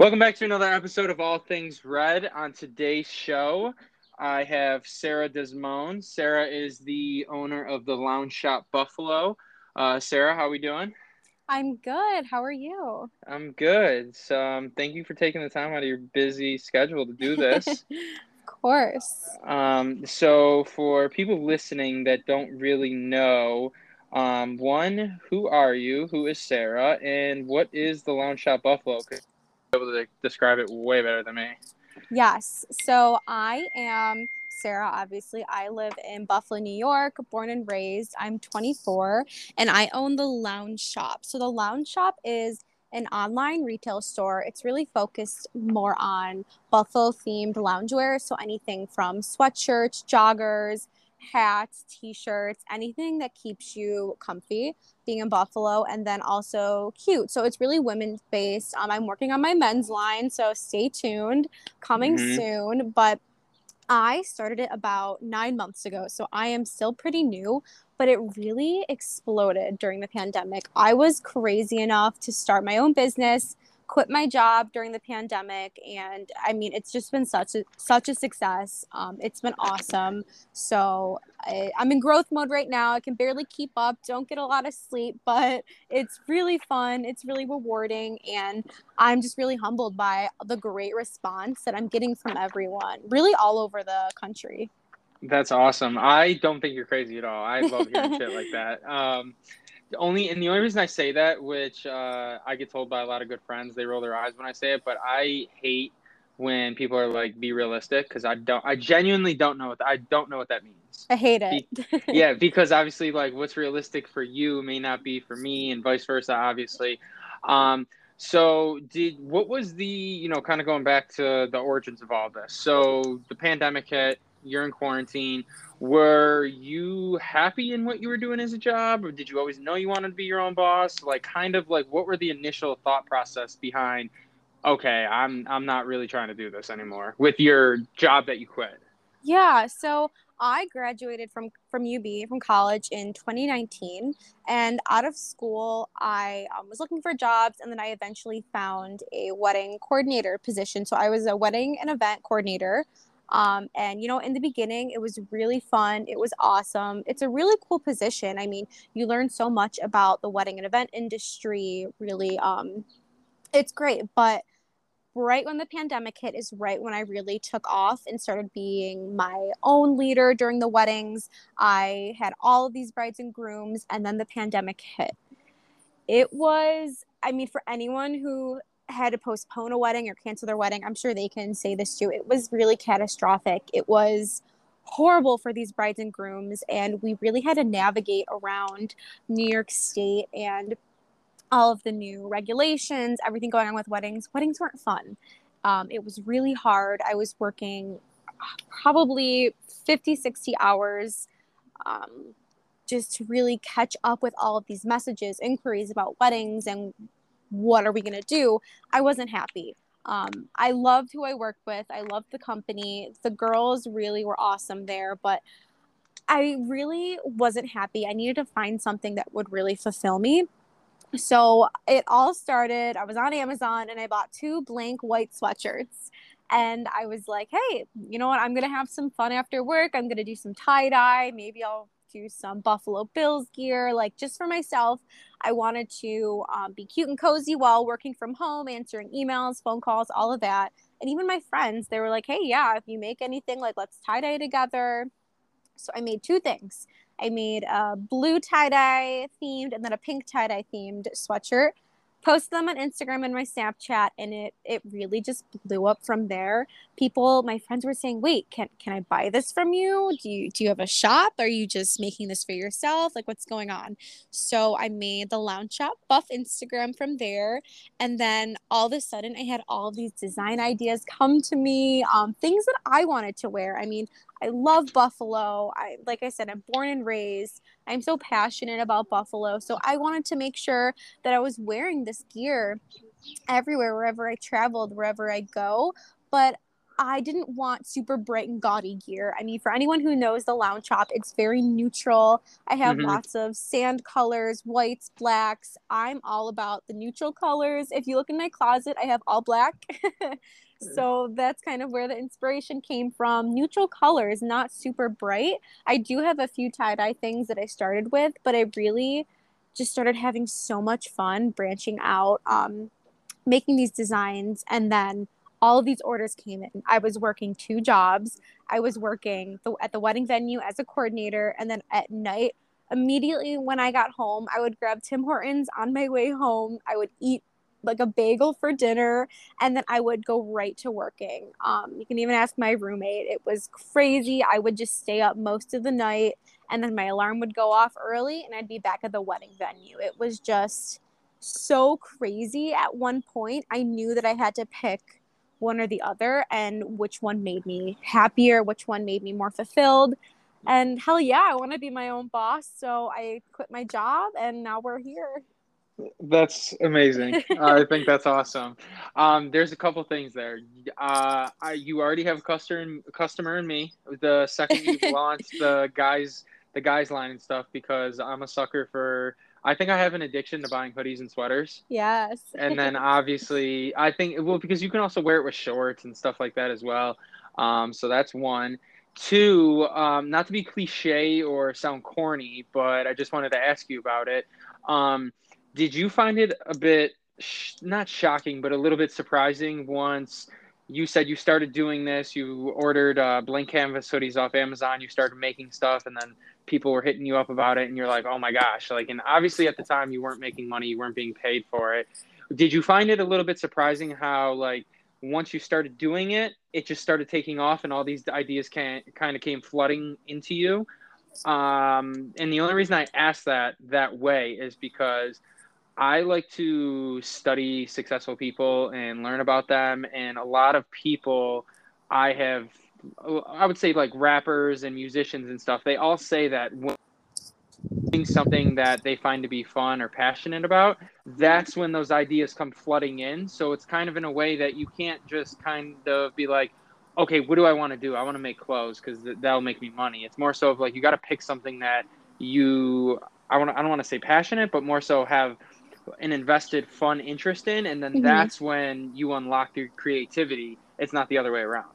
Welcome back to another episode of All Things Red. On today's show, I have Sarah Desmond. Sarah is the owner of the Lounge Shop Buffalo. Sarah, how are we doing? I'm good. How are you? I'm good. So, thank you for taking the time out of your busy schedule to do this. Of course. So, for people listening that don't really know, one, who are you? Who is Sarah? And what is the Lounge Shop Buffalo? Able to describe it way better than me. Yes. So I am Sarah, obviously. I live in Buffalo, New York, born and raised. I'm 24, and I own the Lounge Shop. So the Lounge Shop is an online retail store. It's really focused more on Buffalo-themed loungewear, so anything from sweatshirts, joggers, hats, t-shirts, anything that keeps you comfy being in Buffalo, and then also cute. So it's really women's based. I'm working on my men's line, so stay tuned, coming soon. But I started it about 9 months ago, so I am still pretty new, but it really exploded during the pandemic. I was crazy enough to start my own business, quit my job during the pandemic, and I mean, it's just been such a success. It's been awesome. So I'm in growth mode right now. I can barely keep up, don't get a lot of sleep, but it's really fun, it's really rewarding, and I'm just really humbled by the great response that I'm getting from everyone, really all over the country. That's awesome. I don't think you're crazy at all. I love hearing shit like that. The only reason I say that, which I get told by a lot of good friends, they roll their eyes when I say it, but I hate when people are like, "Be realistic," because I genuinely don't know what that means. I hate it. Yeah, because obviously, like, what's realistic for you may not be for me, and vice versa, obviously. So, what was the, kind of going back to the origins of all this? So the pandemic hit. You're in quarantine. Were you happy in what you were doing as a job, or did you always know you wanted to be your own boss? What were the initial thought process behind, okay, I'm not really trying to do this anymore with your job that you quit? Yeah, so I graduated from college in 2019, and out of school, I was looking for jobs, and then I eventually found a wedding coordinator position. So I was a wedding and event coordinator. And, in the beginning, it was really fun. It was awesome. It's a really cool position. I mean, you learn so much about the wedding and event industry, really. It's great. But right when the pandemic hit is right when I really took off and started being my own leader during the weddings. I had all of these brides and grooms, and then the pandemic hit. It was, for anyone who had to postpone a wedding or cancel their wedding, I'm sure they can say this too. It was really catastrophic. It was horrible for these brides and grooms, and we really had to navigate around New York State and all of the new regulations, everything going on with weddings. Weddings weren't fun. It was really hard. I was working probably 50, 60 hours just to really catch up with all of these messages, inquiries about weddings, and what are we going to do? I wasn't happy. I loved who I worked with. I loved the company. The girls really were awesome there, but I really wasn't happy. I needed to find something that would really fulfill me. So it all started, I was on Amazon and I bought 2 blank white sweatshirts. And I was like, hey, you know what? I'm going to have some fun after work. I'm going to do some tie-dye. Maybe I'll do some Buffalo Bills gear, just for myself. I wanted to be cute and cozy while working from home, answering emails, phone calls, all of that. And even my friends, they were like, hey, yeah, if you make anything, let's tie-dye together. So I made 2 things. I made a blue tie-dye themed and then a pink tie-dye themed sweatshirt. Posted them on Instagram and my Snapchat, and it really just blew up from there. People, my friends were saying, wait, can I buy this from you? Do you have a shop? Are you just making this for yourself? What's going on? So I made the Lounge Shop Buff Instagram from there. And then all of a sudden I had all these design ideas come to me, things that I wanted to wear. I love Buffalo. Like I said, I'm born and raised. I'm so passionate about Buffalo. So I wanted to make sure that I was wearing this gear everywhere, wherever I traveled, wherever I go. But I didn't want super bright and gaudy gear. I mean, for anyone who knows the Lounge Shop, it's very neutral. I have lots of sand colors, whites, blacks. I'm all about the neutral colors. If you look in my closet, I have all black. So that's kind of where the inspiration came from. Neutral colors, not super bright. I do have a few tie-dye things that I started with, but I really just started having so much fun branching out, making these designs, and then all of these orders came in. I was working two jobs. I was working at the wedding venue as a coordinator. And then at night, immediately when I got home, I would grab Tim Hortons on my way home. I would eat like a bagel for dinner. And then I would go right to working. You can even ask my roommate. It was crazy. I would just stay up most of the night. And then my alarm would go off early and I'd be back at the wedding venue. It was just so crazy. At one point, I knew that I had to pick one or the other, and which one made me happier, which one made me more fulfilled. And hell yeah, I want to be my own boss. So I quit my job and now we're here. That's amazing. I think that's awesome. There's a couple things there. You already have a customer in me the second you launched the guys line and stuff, because I'm a sucker for, I think I have an addiction to buying hoodies and sweaters. Yes. And then obviously, I think, well, because you can also wear it with shorts and stuff like that as well. So that's one. Two, not to be cliche or sound corny, but I just wanted to ask you about it. Did you find it a bit, not shocking, but a little bit surprising once you said you started doing this, you ordered blank canvas hoodies off Amazon, you started making stuff, and then people were hitting you up about it, and you're like, oh my gosh. Like, and obviously at the time you weren't making money, you weren't being paid for it. Did you find it a little bit surprising how, like, once you started doing it, it just started taking off and all these ideas kind of came flooding into you? And the only reason I ask that way is because I like to study successful people and learn about them. And a lot of people I would say, like rappers and musicians and stuff, they all say that when doing something that they find to be fun or passionate about, that's when those ideas come flooding in. So it's kind of in a way that you can't just kind of be like, okay, what do I want to do? I want to make clothes because that'll make me money. It's more so of like, you got to pick something that I don't want to say passionate, but more so have an invested fun interest in. And then that's when you unlock your creativity. It's not the other way around.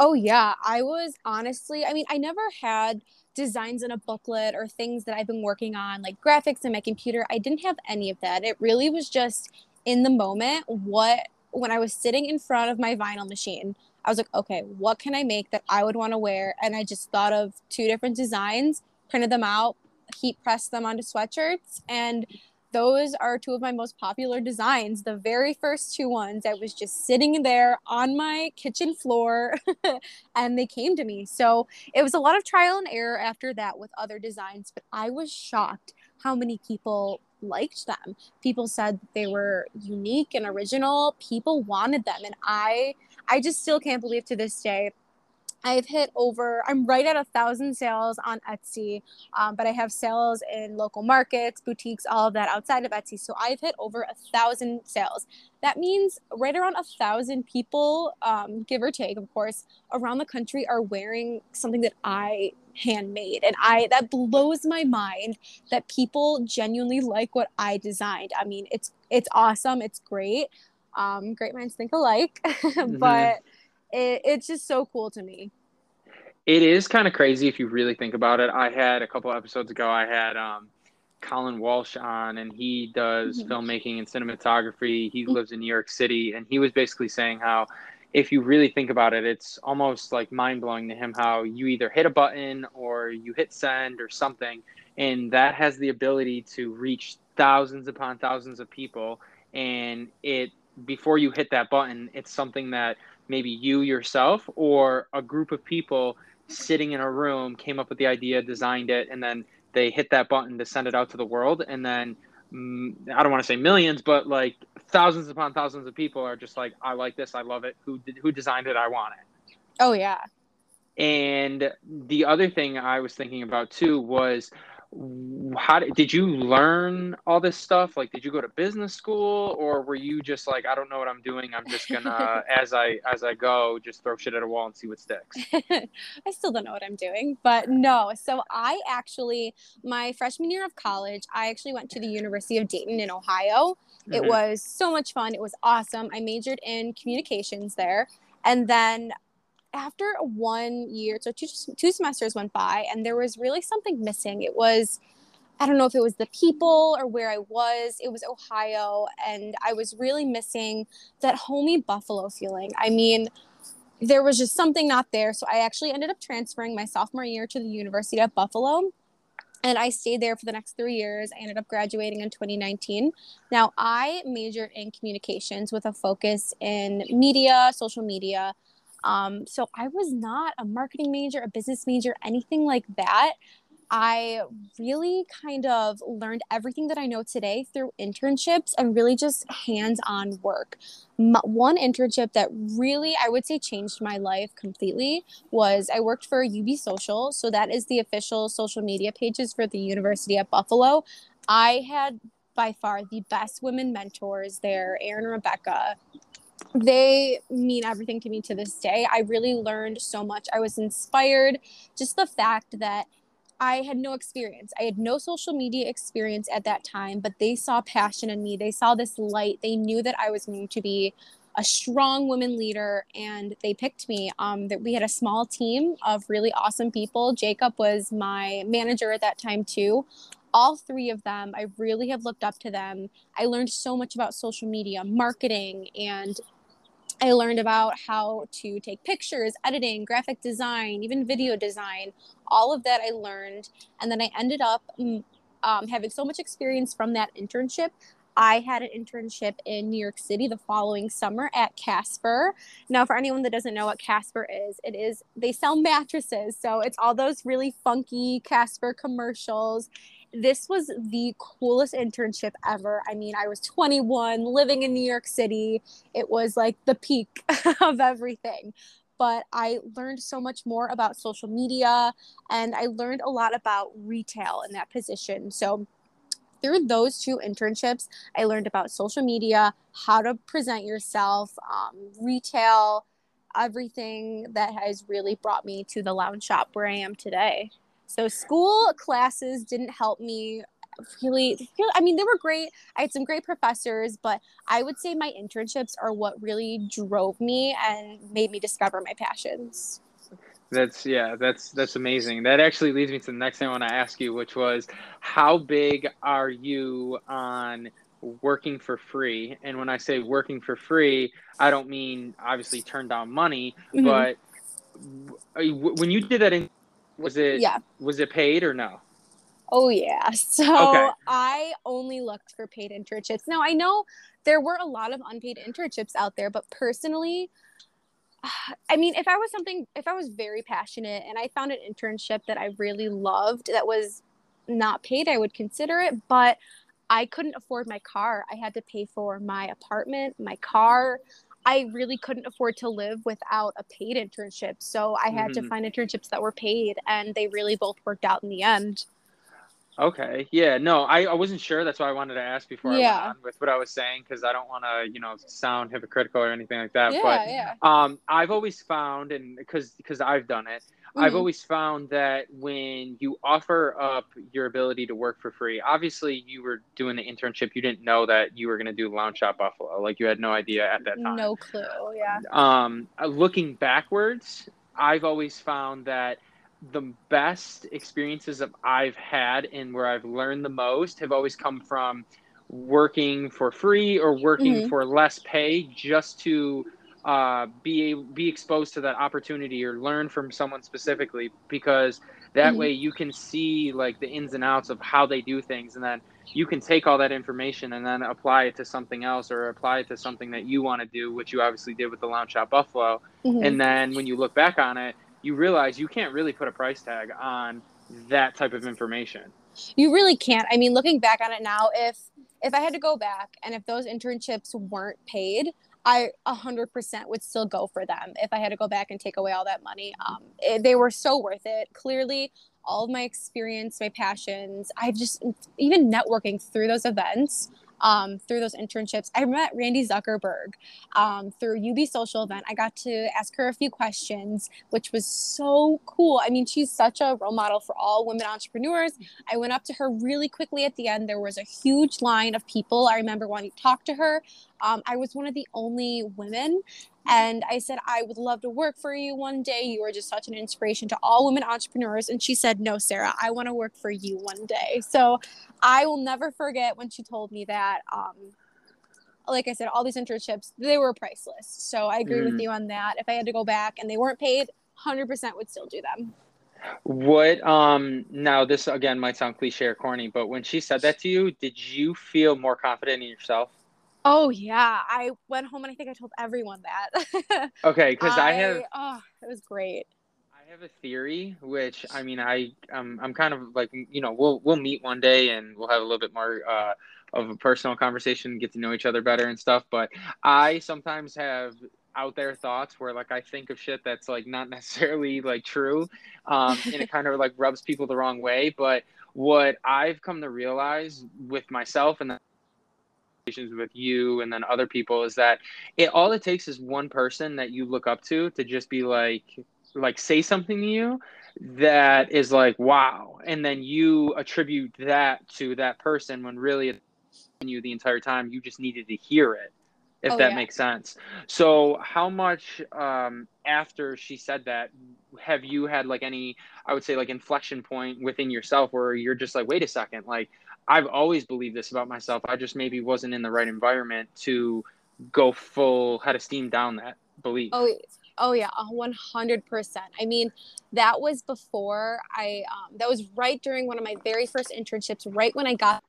Oh yeah. I was honestly, I mean, I never had designs in a booklet or things that I've been working on, like graphics in my computer. I didn't have any of that. It really was just in the moment. When I was sitting in front of my vinyl machine, I was like, okay, what can I make that I would want to wear? And I just thought of two different designs, printed them out, heat pressed them onto sweatshirts. And those are two of my most popular designs. The very first two ones, I was just sitting there on my kitchen floor and they came to me. So it was a lot of trial and error after that with other designs, but I was shocked how many people liked them. People said they were unique and original. People wanted them. And I just still can't believe to this day, I'm right at 1,000 sales on Etsy, but I have sales in local markets, boutiques, all of that outside of Etsy. So I've hit over 1,000 sales. That means right around 1,000 people, give or take, of course, around the country are wearing something that I handmade. And that blows my mind that people genuinely like what I designed. I mean, it's awesome. It's great. Great minds think alike, but it's just so cool to me. It is kind of crazy if you really think about it. I had a couple episodes ago, I had Colin Walsh on, and he does filmmaking and cinematography. He lives in New York City, and he was basically saying how if you really think about it, it's almost like mind-blowing to him how you either hit a button or you hit send or something, and that has the ability to reach thousands upon thousands of people. And before you hit that button, it's something that maybe you yourself or a group of people sitting in a room came up with the idea, designed it, and then they hit that button to send it out to the world. And then I don't want to say millions, but like thousands upon thousands of people are just like, I like this. I love it. Who designed it? I want it. Oh, yeah. And the other thing I was thinking about, too, was how did you learn all this stuff? Like, did you go to business school, or were you just like, I don't know what I'm doing, I'm just gonna as I go, just throw shit at a wall and see what sticks? I still don't know what I'm doing, but no. So I actually, my freshman year of college, I actually went to the University of Dayton in Ohio. Mm-hmm. It was so much fun. It was awesome. I majored in communications there, and then after 1 year, so two semesters went by, and there was really something missing. It was, I don't know if it was the people or where I was. It was Ohio, and I was really missing that homey Buffalo feeling. I mean, there was just something not there. So I actually ended up transferring my sophomore year to the University of Buffalo, and I stayed there for the next 3 years. I ended up graduating in 2019. Now, I majored in communications with a focus in media, social media. So I was not a marketing major, a business major, anything like that. I really kind of learned everything that I know today through internships and really just hands-on work. One internship that really, I would say, changed my life completely was I worked for UB Social. So that is the official social media pages for the University at Buffalo. I had by far the best women mentors there, Erin and Rebecca. They mean everything to me to this day. I really learned so much. I was inspired. Just the fact that I had no experience. I had no social media experience at that time, but they saw passion in me. They saw this light. They knew that I was going to be a strong woman leader, and they picked me. That we had a small team of really awesome people. Jacob was my manager at that time too. All three of them, I really have looked up to them. I learned so much about social media, marketing, and I learned about how to take pictures, editing, graphic design, even video design. All of that I learned. And then I ended up having so much experience from that internship. I had an internship in New York City the following summer at Casper. Now, for anyone that doesn't know what Casper is, it is, they sell mattresses. So it's all those really funky Casper commercials. This was the coolest internship ever. I mean, I was 21, living in New York City. It was like the peak of everything. But I learned so much more about social media, and I learned a lot about retail in that position. So through those two internships, I learned about social media, how to present yourself, retail, everything that has really brought me to the Lounge Shop where I am today. So school classes didn't help me really. I mean, they were great. I had some great professors, but I would say my internships are what really drove me and made me discover my passions. That's amazing. That actually leads me to the next thing I want to ask you, which was, how big are you on working for free? And when I say working for free, I don't mean obviously turn down money, mm-hmm. but when you did that in, was it paid or no? Oh, yeah. So okay. I only looked for paid internships. Now, I know there were a lot of unpaid internships out there, but personally, I mean, if I was very passionate and I found an internship that I really loved that was not paid, I would consider it. But I couldn't afford my car. I had to pay for my apartment, my car. I really couldn't afford to live without a paid internship. So I had to find internships that were paid, and they really both worked out in the end. Okay. Yeah. No, I wasn't sure. That's why I wanted to ask before I went on with what I was saying, because I don't want to, sound hypocritical or anything like that. I've always found, and because I've done it, mm-hmm. I've always found that when you offer up your ability to work for free, obviously you were doing the internship. You didn't know that you were going to do Lounge Shop Buffalo. Like, you had no idea at that time. No clue. Yeah. Looking backwards, I've always found that the best experiences that I've had and where I've learned the most have always come from working for free or working mm-hmm. for less pay, just to be exposed to that opportunity or learn from someone specifically, because that mm-hmm. way you can see like the ins and outs of how they do things, and then you can take all that information and then apply it to something else, or apply it to something that you want to do, which you obviously did with the Lounge Shop Buffalo. Mm-hmm. And then when you look back on it, you realize you can't really put a price tag on that type of information. You really can't. I mean, looking back on it now, if I had to go back and if those internships weren't paid, I 100% would still go for them if I had to go back and take away all that money. They were so worth it. Clearly, all of my experience, my passions, I've just, even networking through those events, through those internships. I met Randi Zuckerberg through UB Social event. I got to ask her a few questions, which was so cool. I mean, she's such a role model for all women entrepreneurs. I went up to her really quickly at the end. There was a huge line of people. I remember wanting to talk to her. I was one of the only women. And I said, I would love to work for you one day. You are just such an inspiration to all women entrepreneurs. And she said, no, Sarah, I want to work for you one day. So I will never forget when she told me that. Like I said, all these internships, they were priceless. So I agree with you on that. If I had to go back and they weren't paid, 100% would still do them. What, now this again might sound cliche or corny, but when she said that to you, did you feel more confident in yourself? Oh, yeah. I went home and I think I told everyone that. Okay, because it was great. I have a theory, which, I mean, I'm kind of like, you know, we'll meet one day and we'll have a little bit more of a personal conversation, get to know each other better and stuff. But I sometimes have out there thoughts where, like, I think of shit that's, like, not necessarily, like, true. And it kind of, like, rubs people the wrong way. But what I've come to realize with myself and with you and then other people is that all it takes is one person that you look up to just be like say something to you that is like, wow, and then you attribute that to that person when really it's you the entire time. You just needed to hear it, if that makes sense. So how much after she said that have you had like any, I would say, like inflection point within yourself where you're just like, wait a second, like I've always believed this about myself. I just maybe wasn't in the right environment to go full head of steam down that belief. Oh yeah, 100%. I mean, that was before that was right during one of my very first internships, right when I got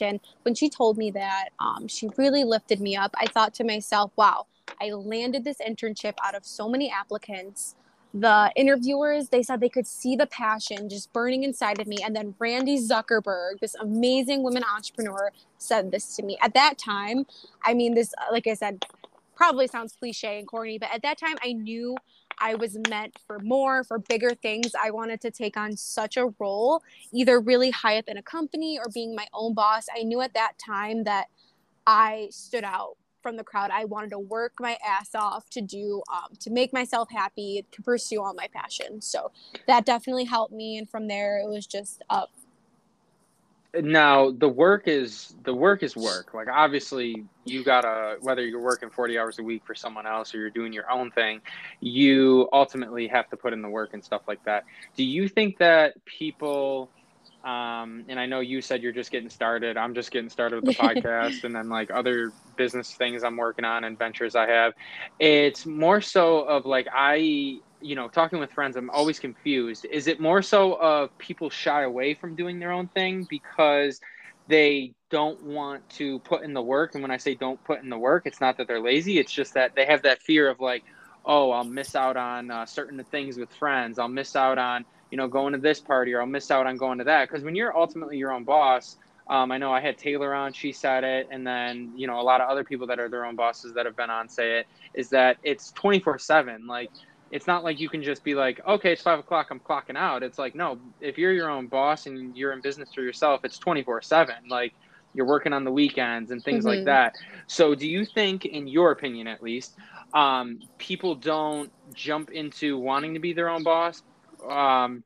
in. When she told me that, she really lifted me up. I thought to myself, wow, I landed this internship out of so many applicants. The interviewers, they said they could see the passion just burning inside of me. And then Randi Zuckerberg, this amazing women entrepreneur, said this to me. At that time, I mean, this, like I said, probably sounds cliche and corny, but at that time I knew I was meant for more, for bigger things. I wanted to take on such a role, either really high up in a company or being my own boss. I knew at that time that I stood out from the crowd. I wanted to work my ass off to do, to make myself happy, to pursue all my passions. So that definitely helped me. And from there, it was just up. Now the work is work. Like obviously you gotta, whether you're working 40 hours a week for someone else or you're doing your own thing, you ultimately have to put in the work and stuff like that. Do you think that people, and I know you said you're just getting started. I'm just getting started with the podcast and then like other business things I'm working on and ventures I have. It's more so of like, talking with friends, I'm always confused. Is it more so of people shy away from doing their own thing because they don't want to put in the work? And when I say don't put in the work, it's not that they're lazy. It's just that they have that fear of like, oh, I'll miss out on certain things with friends. I'll miss out on, going to this party, or I'll miss out on going to that. Because when you're ultimately your own boss, I know I had Taylor on, she said it. And then, a lot of other people that are their own bosses that have been on say it, is that it's 24/7. Like, it's not like you can just be like, okay, it's 5 o'clock, I'm clocking out. It's like, no, if you're your own boss and you're in business for yourself, it's 24/7. Like, you're working on the weekends and things like that. So do you think, in your opinion, at least, people don't jump into wanting to be their own boss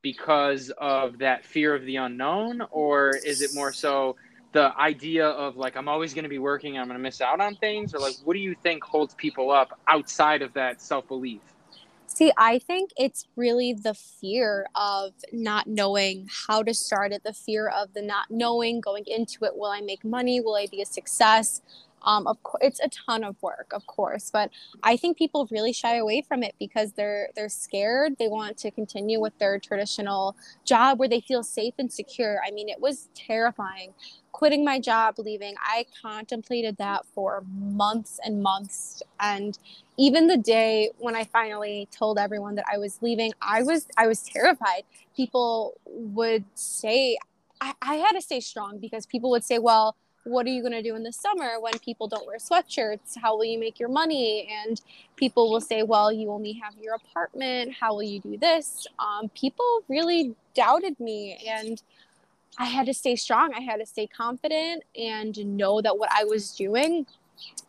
because of that fear of the unknown? Or is it more so the idea of like, I'm always going to be working, I'm going to miss out on things? Or like, what do you think holds people up outside of that self-belief? See, I think it's really the fear of not knowing how to start it, the fear of the not knowing, going into it. Will I make money? Will I be a success? Of course, it's a ton of work, of course, but I think people really shy away from it because they're scared. They want to continue with their traditional job where they feel safe and secure. I mean, it was terrifying. Quitting my job, leaving, I contemplated that for months and months. And even the day when I finally told everyone that I was leaving, I was terrified. People would say, I had to stay strong because people would say, well, what are you going to do in the summer when people don't wear sweatshirts? How will you make your money? And people will say, well, you only have your apartment. How will you do this? People really doubted me, and I had to stay strong. I had to stay confident and know that what I was doing,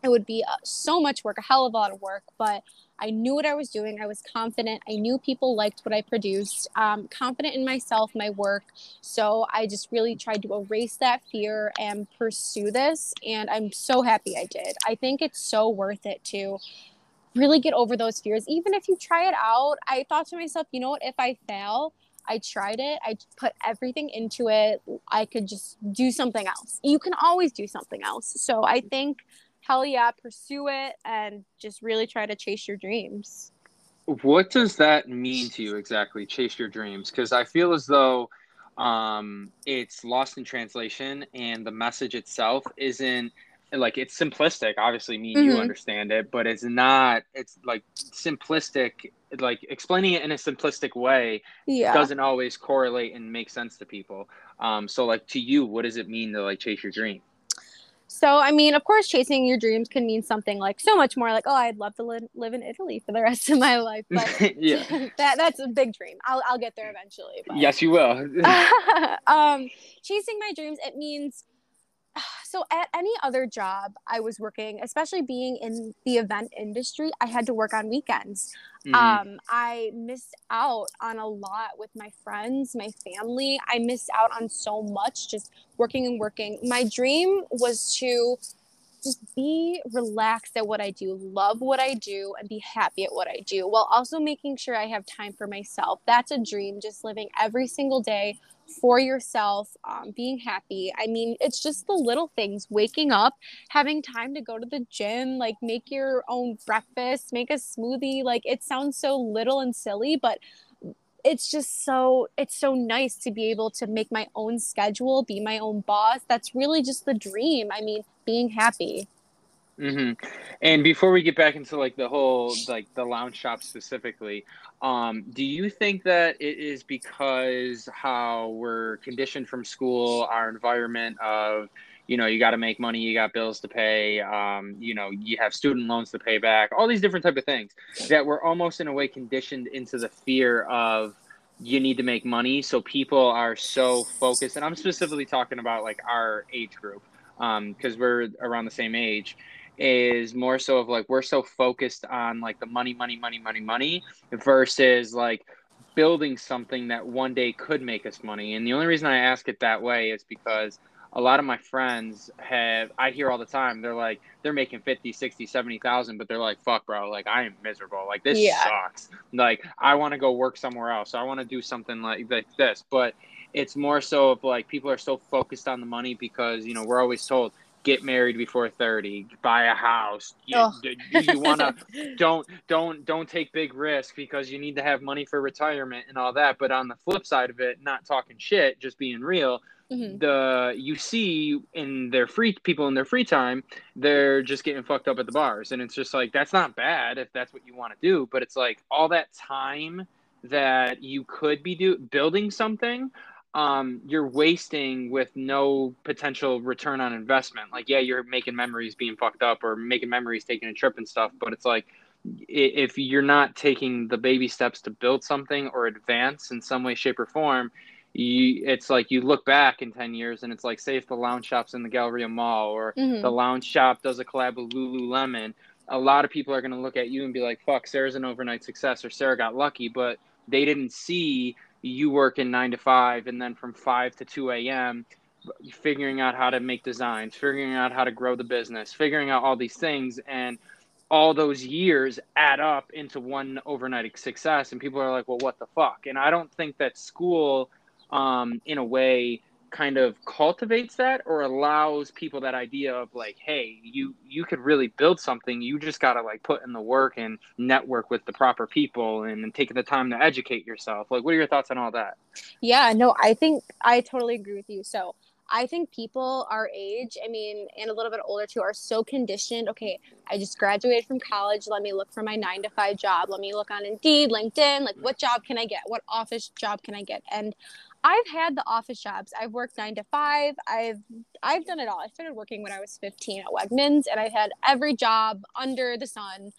it would be so much work, a hell of a lot of work, but I knew what I was doing. I was confident. I knew people liked what I produced, confident in myself, my work. So I just really tried to erase that fear and pursue this. And I'm so happy I did. I think it's so worth it to really get over those fears. Even if you try it out, I thought to myself, you know what, if I fail, I tried it. I put everything into it. I could just do something else. You can always do something else. So I think, hell yeah, pursue it and just really try to chase your dreams. What does that mean to you exactly, chase your dreams? Because I feel as though it's lost in translation, and the message itself isn't, like, it's simplistic. Obviously, me and you understand it, but it's not, it's like simplistic, like explaining it in a simplistic way doesn't always correlate and make sense to people. So like to you, what does it mean to like chase your dream? So, I mean, of course, chasing your dreams can mean something like so much more like, oh, I'd love to live in Italy for the rest of my life. But that's a big dream. I'll get there eventually. But. Yes, you will. Chasing my dreams, it means, so at any other job I was working, especially being in the event industry, I had to work on weekends. I missed out on a lot with my friends, my family. I missed out on so much just working and working. My dream was to just be relaxed at what I do, love what I do, and be happy at what I do, while also making sure I have time for myself. That's a dream, just living every single day for yourself, being happy. I mean, it's just the little things, waking up, having time to go to the gym, like make your own breakfast, make a smoothie. Like, it sounds so little and silly, but it's just so, it's so nice to be able to make my own schedule, be my own boss. That's really just the dream. I mean, being happy. And before we get back into like the whole, like the lounge shop specifically, do you think that it is because how we're conditioned from school, our environment of, you know, you got to make money, you got bills to pay, you know, you have student loans to pay back, all these different type of things, that we're almost in a way conditioned into the fear of you need to make money. So people are so focused, and I'm specifically talking about like our age group, because we're around the same age, is more so of like, we're so focused on like the money versus like building something that one day could make us money. And the only reason I ask it that way is because a lot of my friends have, I hear all the time, they're like, they're making 50, 60, 70,000, but they're like, fuck bro, like I am miserable. Like this sucks. Like I want to go work somewhere else. I want to do something like this. But it's more so of like, people are so focused on the money because, you know, we're always told, get married before 30, buy a house. You want to don't take big risks because you need to have money for retirement and all that. But on the flip side of it, not talking shit, just being real, you see in their free time, they're just getting fucked up at the bars. And it's just like, that's not bad if that's what you want to do. But it's like all that time that you could be building something, you're wasting with no potential return on investment. Like, yeah, you're making memories being fucked up or making memories taking a trip and stuff. But it's like, if you're not taking the baby steps to build something or advance in some way, shape, or form, it's like you look back in 10 years and it's like, say if the lounge shop's in the Galleria Mall or the lounge shop does a collab with Lululemon, a lot of people are going to look at you and be like, fuck, Sarah's an overnight success, or Sarah got lucky. But they didn't see you work in 9 to 5 and then from 5 to 2 a.m. figuring out how to make designs, figuring out how to grow the business, figuring out all these things. And all those years add up into one overnight success. And people are like, well, what the fuck? And I don't think that school in a way kind of cultivates that or allows people that idea of like, hey, you could really build something. You just got to like put in the work and network with the proper people and taking the time to educate yourself. Like, what are your thoughts on all that? Yeah, no, I think I totally agree with you. So I think people our age, I mean, and a little bit older too, are so conditioned. Okay, I just graduated from college. Let me look for my 9 to 5 job. Let me look on Indeed, LinkedIn. Like, what job can I get? What office job can I get? And I've had the office jobs. I've worked 9 to 5. I've done it all. I started working when I was 15 at Wegmans, and I had every job under the sun.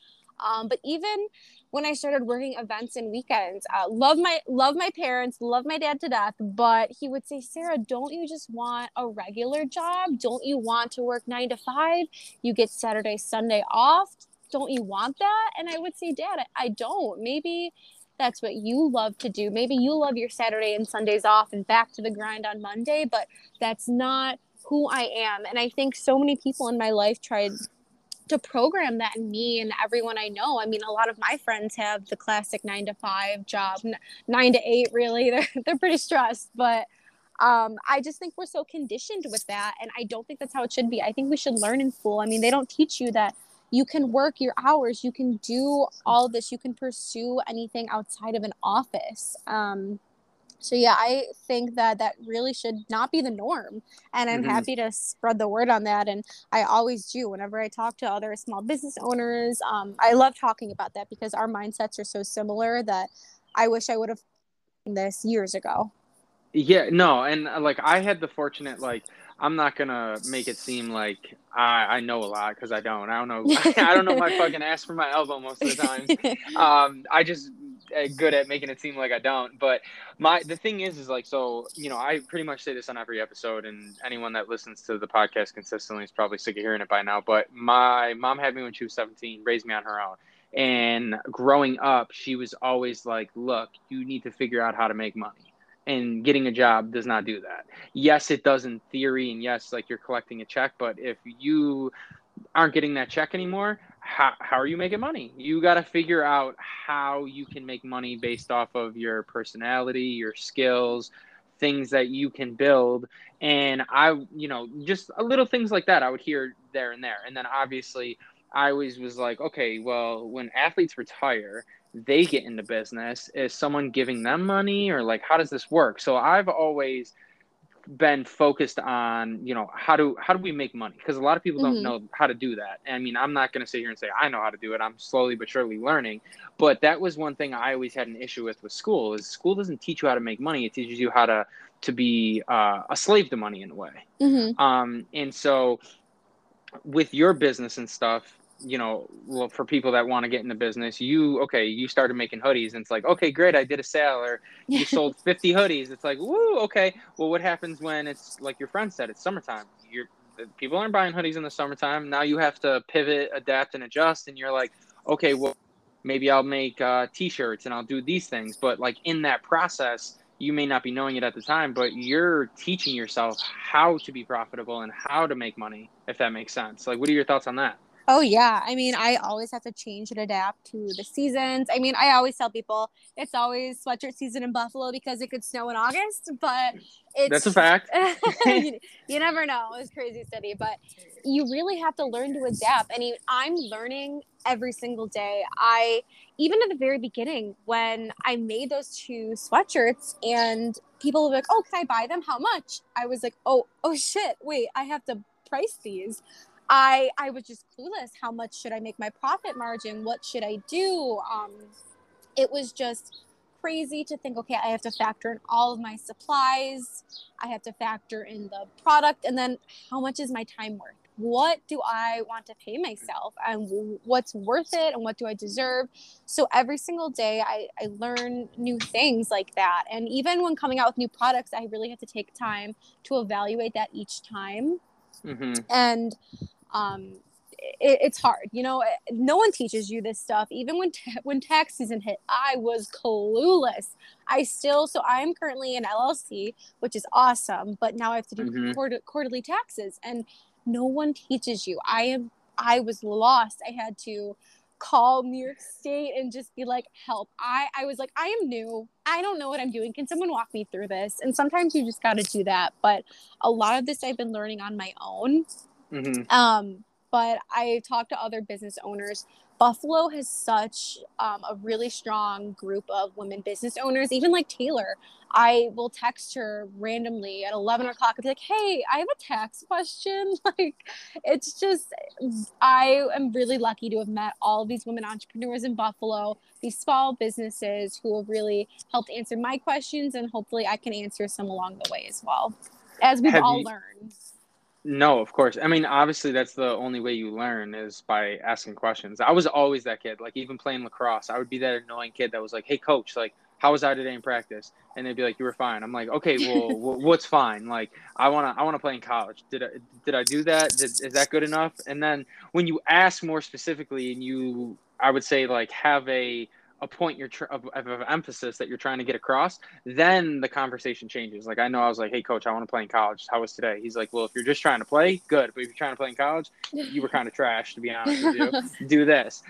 But even when I started working events and weekends, love my parents, love my dad to death, but he would say, Sarah, don't you just want a regular job? Don't you want to work 9 to 5? You get Saturday, Sunday off. Don't you want that? And I would say, Dad, I don't. Maybe that's what you love to do. Maybe you love your Saturday and Sundays off and back to the grind on Monday, but that's not who I am. And I think so many people in my life tried to program that in me and everyone I know. I mean, a lot of my friends have the classic 9 to 5 job, 9 to 8, really. They're pretty stressed, but I just think we're so conditioned with that. And I don't think that's how it should be. I think we should learn in school. I mean, they don't teach you that you can work your hours, you can do all this, you can pursue anything outside of an office. So yeah, I think that really should not be the norm. And I'm happy to spread the word on that. And I always do whenever I talk to other small business owners. I love talking about that because our mindsets are so similar that I wish I would have done this years ago. Yeah, no. And like, I had the fortunate, like, I'm not going to make it seem like I know a lot because I don't. I don't know. I don't know my fucking ass from my elbow most of the time. I just good at making it seem like I don't. But the thing is like, so, you know, I pretty much say this on every episode, and anyone that listens to the podcast consistently is probably sick of hearing it by now. But my mom had me when she was 17, raised me on her own. And growing up, she was always like, look, you need to figure out how to make money. And getting a job does not do that. Yes, it does in theory. And yes, like you're collecting a check. But if you aren't getting that check anymore, how are you making money? You got to figure out how you can make money based off of your personality, your skills, things that you can build. And I, you know, just little things like that I would hear there and there. And then obviously I always was like, okay, well, when athletes retire, they get into business. Is someone giving them money, or like, how does this work? So I've always been focused on, you know, how do we make money? Because a lot of people don't know how to do that. I mean, I'm not going to sit here and say I know how to do it. I'm slowly but surely learning. But that was one thing I always had an issue with school, is school doesn't teach you how to make money. It teaches you how to be a slave to money in a way. And so with your business and stuff, you know, for people that want to get into business, you started making hoodies, and it's like, okay, great, I did a sale, or you sold 50 hoodies. It's like, woo, okay. Well, what happens when it's like your friend said, it's summertime? People aren't buying hoodies in the summertime. Now you have to pivot, adapt, and adjust. And you're like, okay, well, maybe I'll make t-shirts and I'll do these things. But like in that process, you may not be knowing it at the time, but you're teaching yourself how to be profitable and how to make money, if that makes sense. Like, what are your thoughts on that? Oh, yeah. I mean, I always have to change and adapt to the seasons. I mean, I always tell people it's always sweatshirt season in Buffalo because it could snow in August, but it's... That's a fact. you never know. It was crazy study, but you really have to learn to adapt. I mean, I'm learning every single day. Even at the very beginning, when I made those 2 sweatshirts and people were like, oh, can I buy them? How much? I was like, oh shit, wait, I have to price these. I was just clueless. How much should I make my profit margin? What should I do? It was just crazy to think, okay, I have to factor in all of my supplies. I have to factor in the product. And then how much is my time worth? What do I want to pay myself? And what's worth it? And what do I deserve? So every single day I learn new things like that. And even when coming out with new products, I really have to take time to evaluate that each time. And it's hard, you know. No one teaches you this stuff. Even when tax season hit, I was clueless. So I'm currently an LLC, which is awesome. But now I have to do quarterly taxes, and no one teaches you. I was lost. I had to call New York State and just be like, help. I was like, I am new. I don't know what I'm doing. Can someone walk me through this? And sometimes you just got to do that. But a lot of this I've been learning on my own. But I talk to other business owners Buffalo has such a really strong group of women business owners. Even like Taylor, I will text her randomly at 11 o'clock and be like, hey, I have a tax question. Like, it's just, I am really lucky to have met all of these women entrepreneurs in Buffalo, these small businesses who have really helped answer my questions. And hopefully I can answer some along the way as well, as we've all learned. No, of course. I mean, obviously, that's the only way you learn is by asking questions. I was always that kid. Like, even playing lacrosse, I would be that annoying kid that was like, hey, coach, like, how was I today in practice? And they'd be like, you were fine. I'm like, okay, well, what's fine? Like, I wanna play in college. Did I do that? Is that good enough? And then when you ask more specifically and you, I would say, like, have a point of emphasis that you're trying to get across, then the conversation changes. Like, I know I was like, hey, coach, I want to play in college. How was today? He's like, well, if you're just trying to play, good. But if you're trying to play in college, you were kind of trash, to be honest with you. Do this.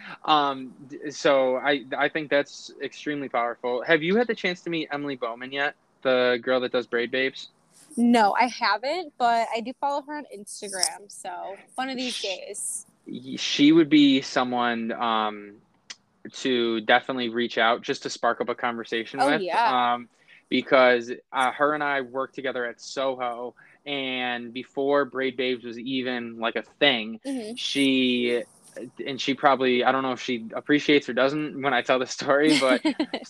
So I think that's extremely powerful. Have you had the chance to meet Emily Bowman yet? The girl that does Braid Babes? No, I haven't, but I do follow her on Instagram. So one of these days. She would be someone to definitely reach out just to spark up a conversation with. Yeah. Because her and I worked together at Soho, and before Braid Babes was even like a thing, she probably, I don't know if she appreciates or doesn't when I tell the story, but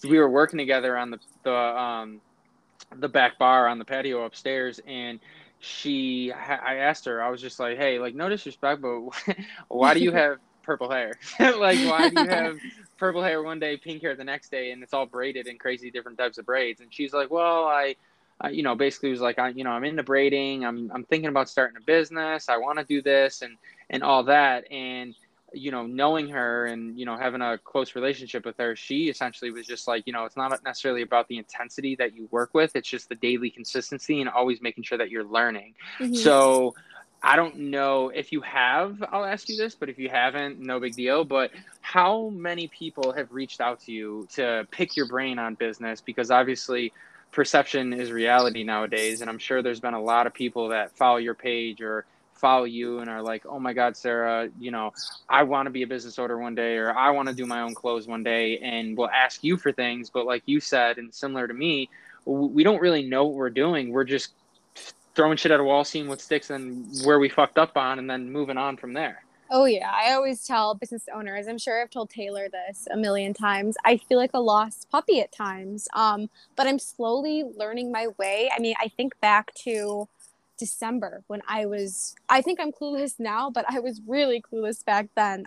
we were working together on the back bar on the patio upstairs, and I asked her, I was just like, hey, like, no disrespect, but why do you have purple hair? Like, why do you have purple hair one day, pink hair the next day, and it's all braided and crazy different types of braids? And she's like, well, I you know, basically was like, I'm into braiding, I'm thinking about starting a business, I want to do this and all that. And, you know, knowing her and, you know, having a close relationship with her, she essentially was just like, you know, it's not necessarily about the intensity that you work with, it's just the daily consistency and always making sure that you're learning. So I don't know if you have, I'll ask you this, but if you haven't, no big deal. But how many people have reached out to you to pick your brain on business? Because obviously perception is reality nowadays. And I'm sure there's been a lot of people that follow your page or follow you and are like, oh my God, Sarah, you know, I want to be a business owner one day, or I want to do my own clothes one day, and will ask you for things. But like you said, and similar to me, we don't really know what we're doing. We're just throwing shit at a wall, seeing what sticks and where we fucked up on, and then moving on from there. Oh yeah. I always tell business owners, I'm sure I've told Taylor this a million times, I feel like a lost puppy at times. But I'm slowly learning my way. I mean, I think back to December when I think I'm clueless now, but I was really clueless back then.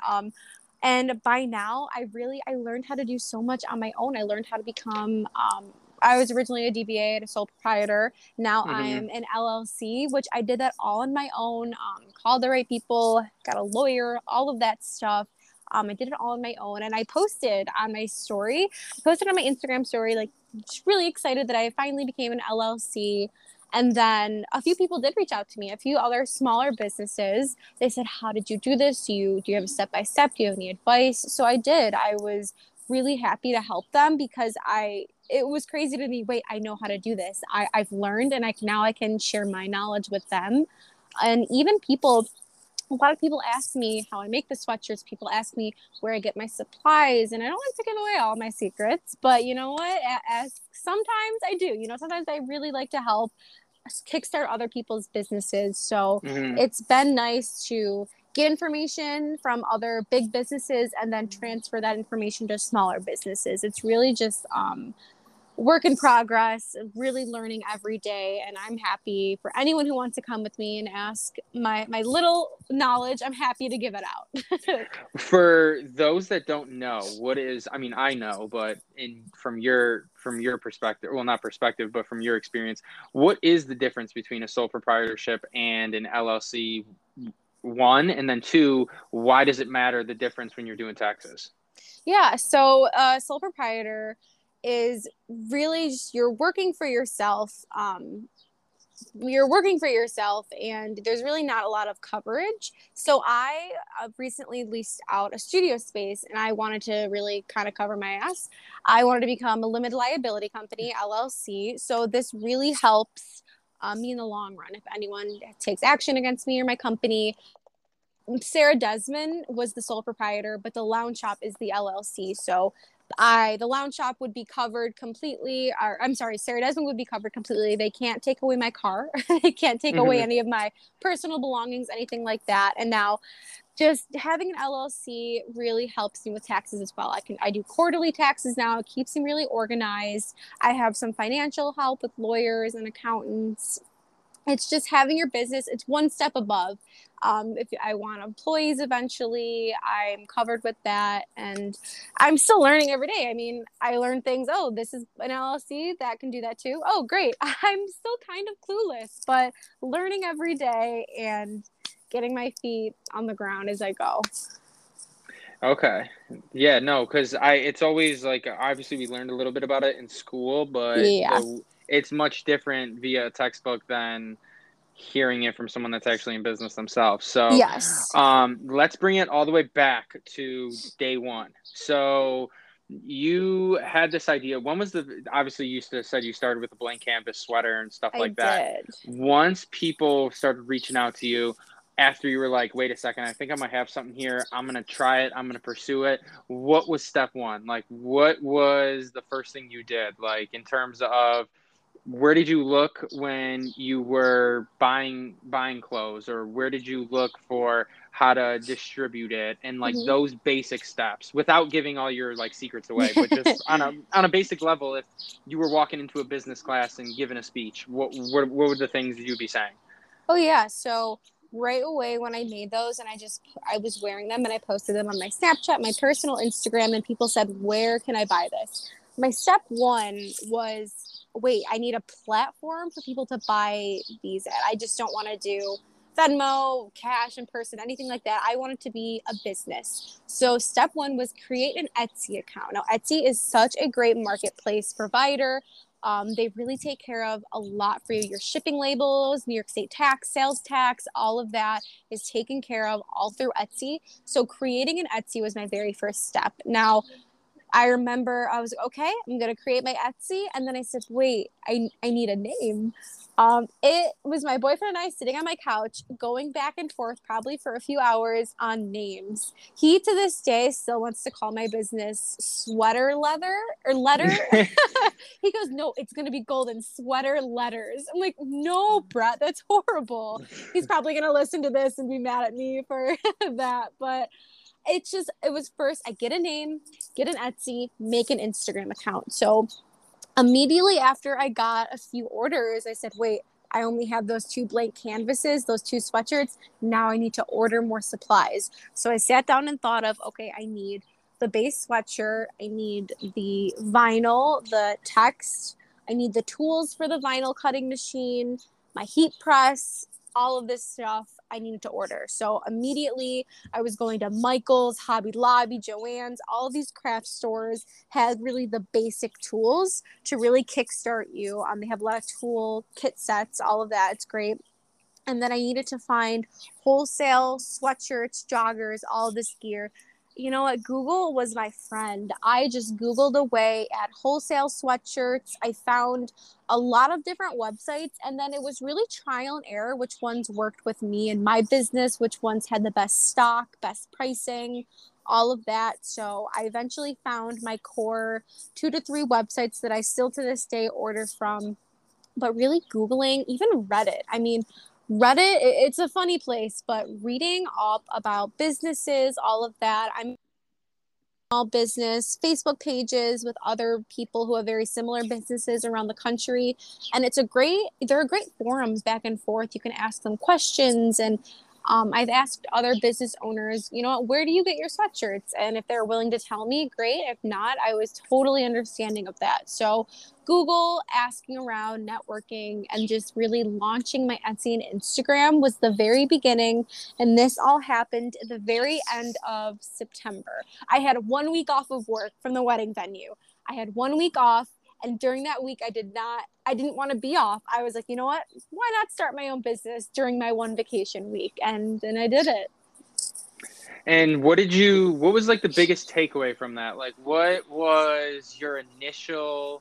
And by now I learned how to do so much on my own. I learned how to become, I was originally a DBA and a sole proprietor. Now I'm an LLC, which I did that all on my own, called the right people, got a lawyer, all of that stuff. I did it all on my own. And I posted on my story, Instagram story, like, just really excited that I finally became an LLC. And then a few people did reach out to me, a few other smaller businesses. They said, how did you do this? Do you have a step-by-step? Do you have any advice? So I did. I was really happy to help them because it was crazy to me. Wait, I know how to do this. I've learned, and I can share my knowledge with them. And even a lot of people ask me how I make the sweatshirts. People ask me where I get my supplies, and I don't want to give away all my secrets, but you know what? Sometimes I do, sometimes I really like to help kickstart other people's businesses. So it's been nice to get information from other big businesses and then transfer that information to smaller businesses. It's really just work in progress, really learning every day. And I'm happy for anyone who wants to come with me and ask my little knowledge. I'm happy to give it out. For those that don't know, I know, but from your perspective, well, not perspective, but from your experience, what is the difference between a sole proprietorship and an LLC? One, and then two, why does it matter the difference when you're doing taxes? Yeah, so sole proprietor is really just you're working for yourself. You're working for yourself, and there's really not a lot of coverage. So I recently leased out a studio space, and I wanted to really kind of cover my ass. I wanted to become a limited liability company, LLC. So this really helps me in the long run. If anyone takes action against me or my company, Sarah Desmond was the sole proprietor, but the Lounge Shop is the LLC. So the Lounge Shop would be covered completely. Or, I'm sorry, Sarah Desmond would be covered completely. They can't take away my car. They can't take away any of my personal belongings, anything like that. And now just having an LLC really helps me with taxes as well. I do quarterly taxes now. It keeps me really organized. I have some financial help with lawyers and accountants. It's just having your business. It's one step above. If I want employees eventually, I'm covered with that. And I'm still learning every day. I mean, I learn things. Oh, this is an LLC that can do that too. Oh, great. I'm still kind of clueless, but learning every day and getting my feet on the ground as I go. Okay. Yeah, no, because it's always like, obviously we learned a little bit about it in school, but it's much different via textbook than hearing it from someone that's actually in business themselves. So let's bring it all the way back to day one. So you had this idea. When was obviously you said you started with a blank canvas sweater and stuff like that. Once people started reaching out to you after you were like, wait a second, I think I might have something here. I'm going to try it. I'm going to pursue it. What was step one? Like, what was the first thing you did? Like, in terms of, where did you look when you were buying clothes, or where did you look for how to distribute it, and like those basic steps, without giving all your like secrets away, but just on a basic level, if you were walking into a business class and giving a speech, what were the things you'd be saying? Oh yeah. So right away when I made those, and I was wearing them and I posted them on my Snapchat, my personal Instagram, and people said, where can I buy this? My step one was, wait, I need a platform for people to buy these at. I just don't want to do Venmo, cash in person, anything like that. I want it to be a business. So step one was create an Etsy account. Now, Etsy is such a great marketplace provider. They really take care of a lot for you. Your shipping labels, New York State tax, sales tax, all of that is taken care of all through Etsy. So creating an Etsy was my very first step. Now, I remember I was okay, I'm going to create my Etsy. And then I said, wait, I need a name. It was my boyfriend and I sitting on my couch, going back and forth probably for a few hours on names. He, to this day, still wants to call my business Sweater Leather or Letter. He goes, no, it's going to be Golden Sweater Letters. I'm like, no, Brett, that's horrible. He's probably going to listen to this and be mad at me for that. But it's just, it was first, I get a name, get an Etsy, make an Instagram account. So immediately after I got a few orders, I said, wait, I only have those two blank canvases, those two sweatshirts. Now I need to order more supplies. So I sat down and thought of, okay, I need the base sweatshirt. I need the vinyl, the text. I need the tools for the vinyl cutting machine, my heat press, all of this stuff I needed to order. So immediately I was going to Michael's, Hobby Lobby, Joanne's, all of these craft stores had really the basic tools to really kickstart you. They have a lot of tool kit sets, all of that. It's great. And then I needed to find wholesale sweatshirts, joggers, all this gear. You know what? Google was my friend. I just Googled away at wholesale sweatshirts. I found a lot of different websites, and then it was really trial and error which ones worked with me and my business, which ones had the best stock, best pricing, all of that. So I eventually found my core 2 to 3 websites that I still to this day order from, but really Googling, even Reddit. I mean, Reddit, it's a funny place, but reading up about businesses, all of that, I'm all business, Facebook pages with other people who have very similar businesses around the country. And there are great forums back and forth. You can ask them questions. And I've asked other business owners, you know, where do you get your sweatshirts? And if they're willing to tell me, great. If not, I was totally understanding of that. So Google, asking around, networking, and just really launching my Etsy and Instagram was the very beginning. And this all happened at the very end of September. I had 1 week off of work from the wedding venue. I had 1 week off. And during that week, I didn't want to be off. I was like, you know what? Why not start my own business during my one vacation week? And then I did it. And what was like the biggest takeaway from that? Like, what was your initial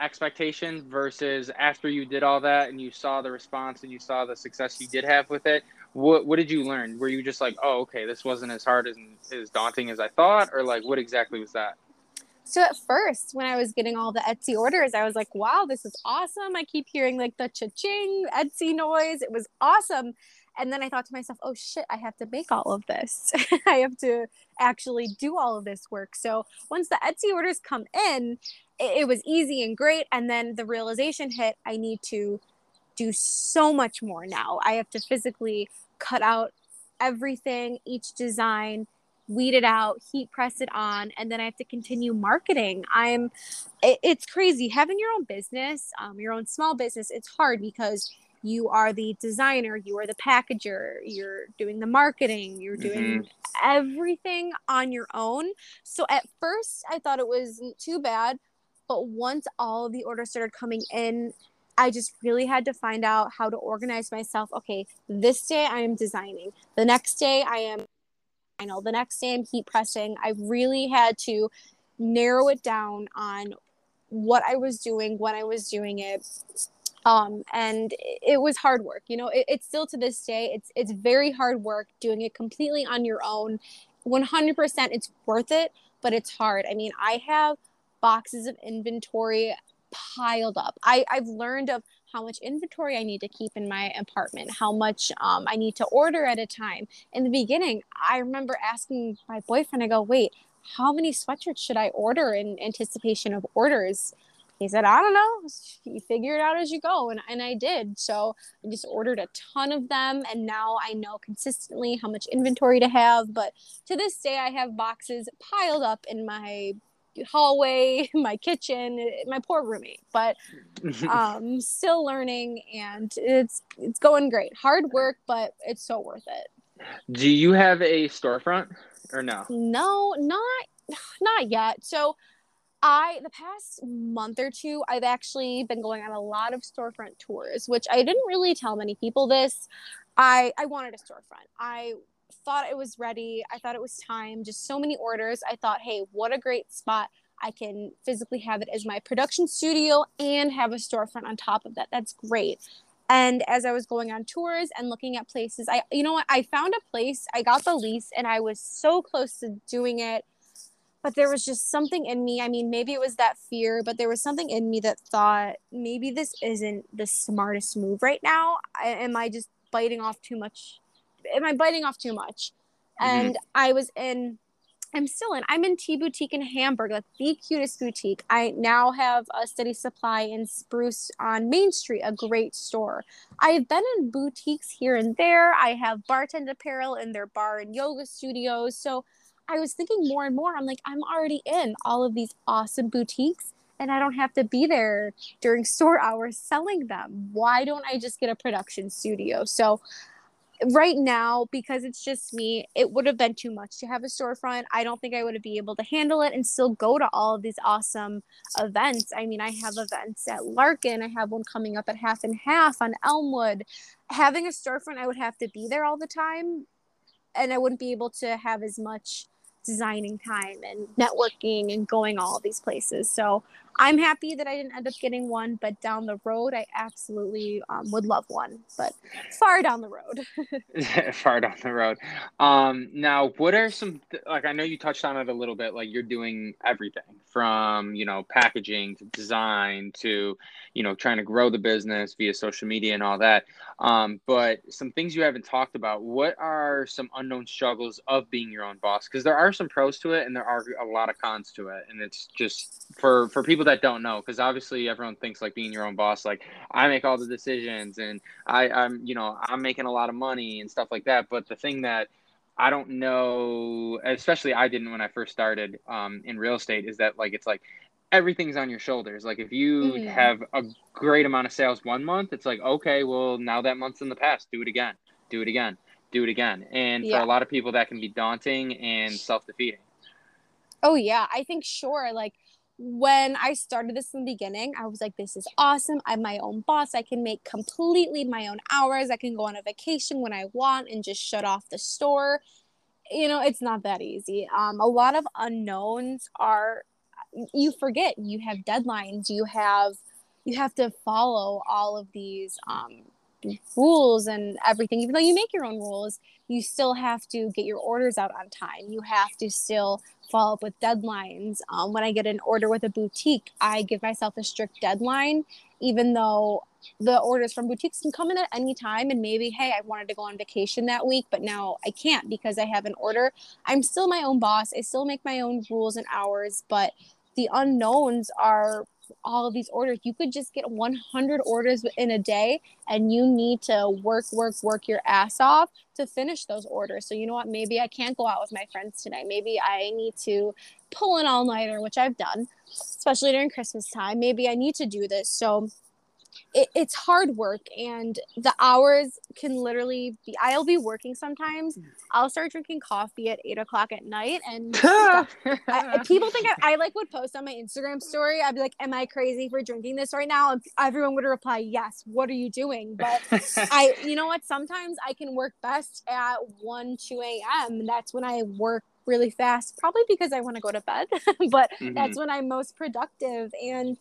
expectation versus after you did all that and you saw the response and you saw the success you did have with it? what did you learn? Were you just like, oh, okay, this wasn't as hard as daunting as I thought? Or like, what exactly was that? So at first, when I was getting all the Etsy orders, I was like, wow, this is awesome. I keep hearing like the cha-ching Etsy noise. It was awesome. And then I thought to myself, oh, shit, I have to make all of this. I have to actually do all of this work. So once the Etsy orders come in, it was easy and great. And then the realization hit, I need to do so much more now. I have to physically cut out everything, each design, weed it out, heat press it on, and then I have to continue marketing. It's crazy. Having your own business, your own small business, it's hard because you are the designer, you are the packager, you're doing the marketing, you're doing everything on your own. So at first I thought it wasn't too bad, but once all of the orders started coming in, I just really had to find out how to organize myself. Okay, this day I am designing. The next day I am final. The next day I'm heat pressing. I really had to narrow it down on what I was doing, when I was doing it. And it was hard work. You know, it's still to this day, it's very hard work doing it completely on your own. 100% it's worth it, but it's hard. I mean, I have boxes of inventory piled up. I've learned of how much inventory I need to keep in my apartment, how much I need to order at a time. In the beginning, I remember asking my boyfriend, I go, wait, how many sweatshirts should I order in anticipation of orders? He said, I don't know. You figure it out as you go. And I did. So I just ordered a ton of them. And now I know consistently how much inventory to have. But to this day, I have boxes piled up in my hallway, my kitchen, my poor roommate, but still learning, and it's going great. Hard work, but it's so worth it. Do you have a storefront or no? No, not yet. So the past month or two, I've actually been going on a lot of storefront tours, which I didn't really tell many people this. I wanted a storefront. I thought it was ready. I thought it was time. Just so many orders. I thought, hey, what a great spot. I can physically have it as my production studio and have a storefront on top of that. That's great. And as I was going on tours and looking at places, you know what? I found a place. I got the lease and I was so close to doing it. But there was just something in me. I mean, maybe it was that fear, but there was something in me that thought maybe this isn't the smartest move right now. Am I biting off too much? And I'm in T Boutique in Hamburg, like the cutest boutique. I now have a steady supply in Spruce on Main Street, a great store. I've been in boutiques here and there. I have bartend apparel in their bar and yoga studios. So I was thinking more and more, I'm like, I'm already in all of these awesome boutiques and I don't have to be there during store hours selling them. Why don't I just get a production studio? So right now, because it's just me, it would have been too much to have a storefront. I don't think I would have been able to handle it and still go to all of these awesome events. I mean, I have events at Larkin. I have one coming up at Half and Half on Elmwood. Having a storefront, I would have to be there all the time, and I wouldn't be able to have as much designing time and networking and going all these places. So I'm happy that I didn't end up getting one, but down the road, I absolutely would love one, but far down the road. Far down the road. Now, what are some, I know you touched on it a little bit, like you're doing everything from, packaging to design to, trying to grow the business via social media and all that. But some things you haven't talked about, what are some unknown struggles of being your own boss? Because there are some pros to it and there are a lot of cons to it. And it's just for people that don't know, because obviously everyone thinks like being your own boss, like I make all the decisions and I'm making a lot of money and stuff like that. But the thing that I don't know, especially I didn't when I first started in real estate, is that it's everything's on your shoulders. Like if you have a great amount of sales one month, it's like, okay, well now that month's in the past, do it again. And for a lot of people that can be daunting and self-defeating. Oh yeah. I think sure. When I started this in the beginning, I was like, this is awesome. I'm my own boss. I can make completely my own hours. I can go on a vacation when I want and just shut off the store. It's not that easy. A lot of unknowns are, you forget you have deadlines. You have to follow all of rules and everything, even though you make your own rules, you still have to get your orders out on time. You have to still follow up with deadlines. When I get an order with a boutique, I give myself a strict deadline, even though the orders from boutiques can come in at any time. And maybe, hey, I wanted to go on vacation that week, but now I can't because I have an order. I'm still my own boss. I still make my own rules and hours, but the unknowns are all of these orders. You could just get 100 orders in a day, and you need to work your ass off to finish those orders. So you know what? Maybe I can't go out with my friends tonight. Maybe I need to pull an all-nighter, which I've done, especially during Christmas time. Maybe I need to do this. So it's hard work, and the hours can literally be, I'll be working sometimes. I'll start drinking coffee at 8:00 at night. And people think I like would post on my Instagram story. I'd be like, am I crazy for drinking this right now? And everyone would reply, yes, what are you doing? But you know what? Sometimes I can work best at 1-2 a.m. And that's when I work really fast, probably because I want to go to bed, but that's when I'm most productive. And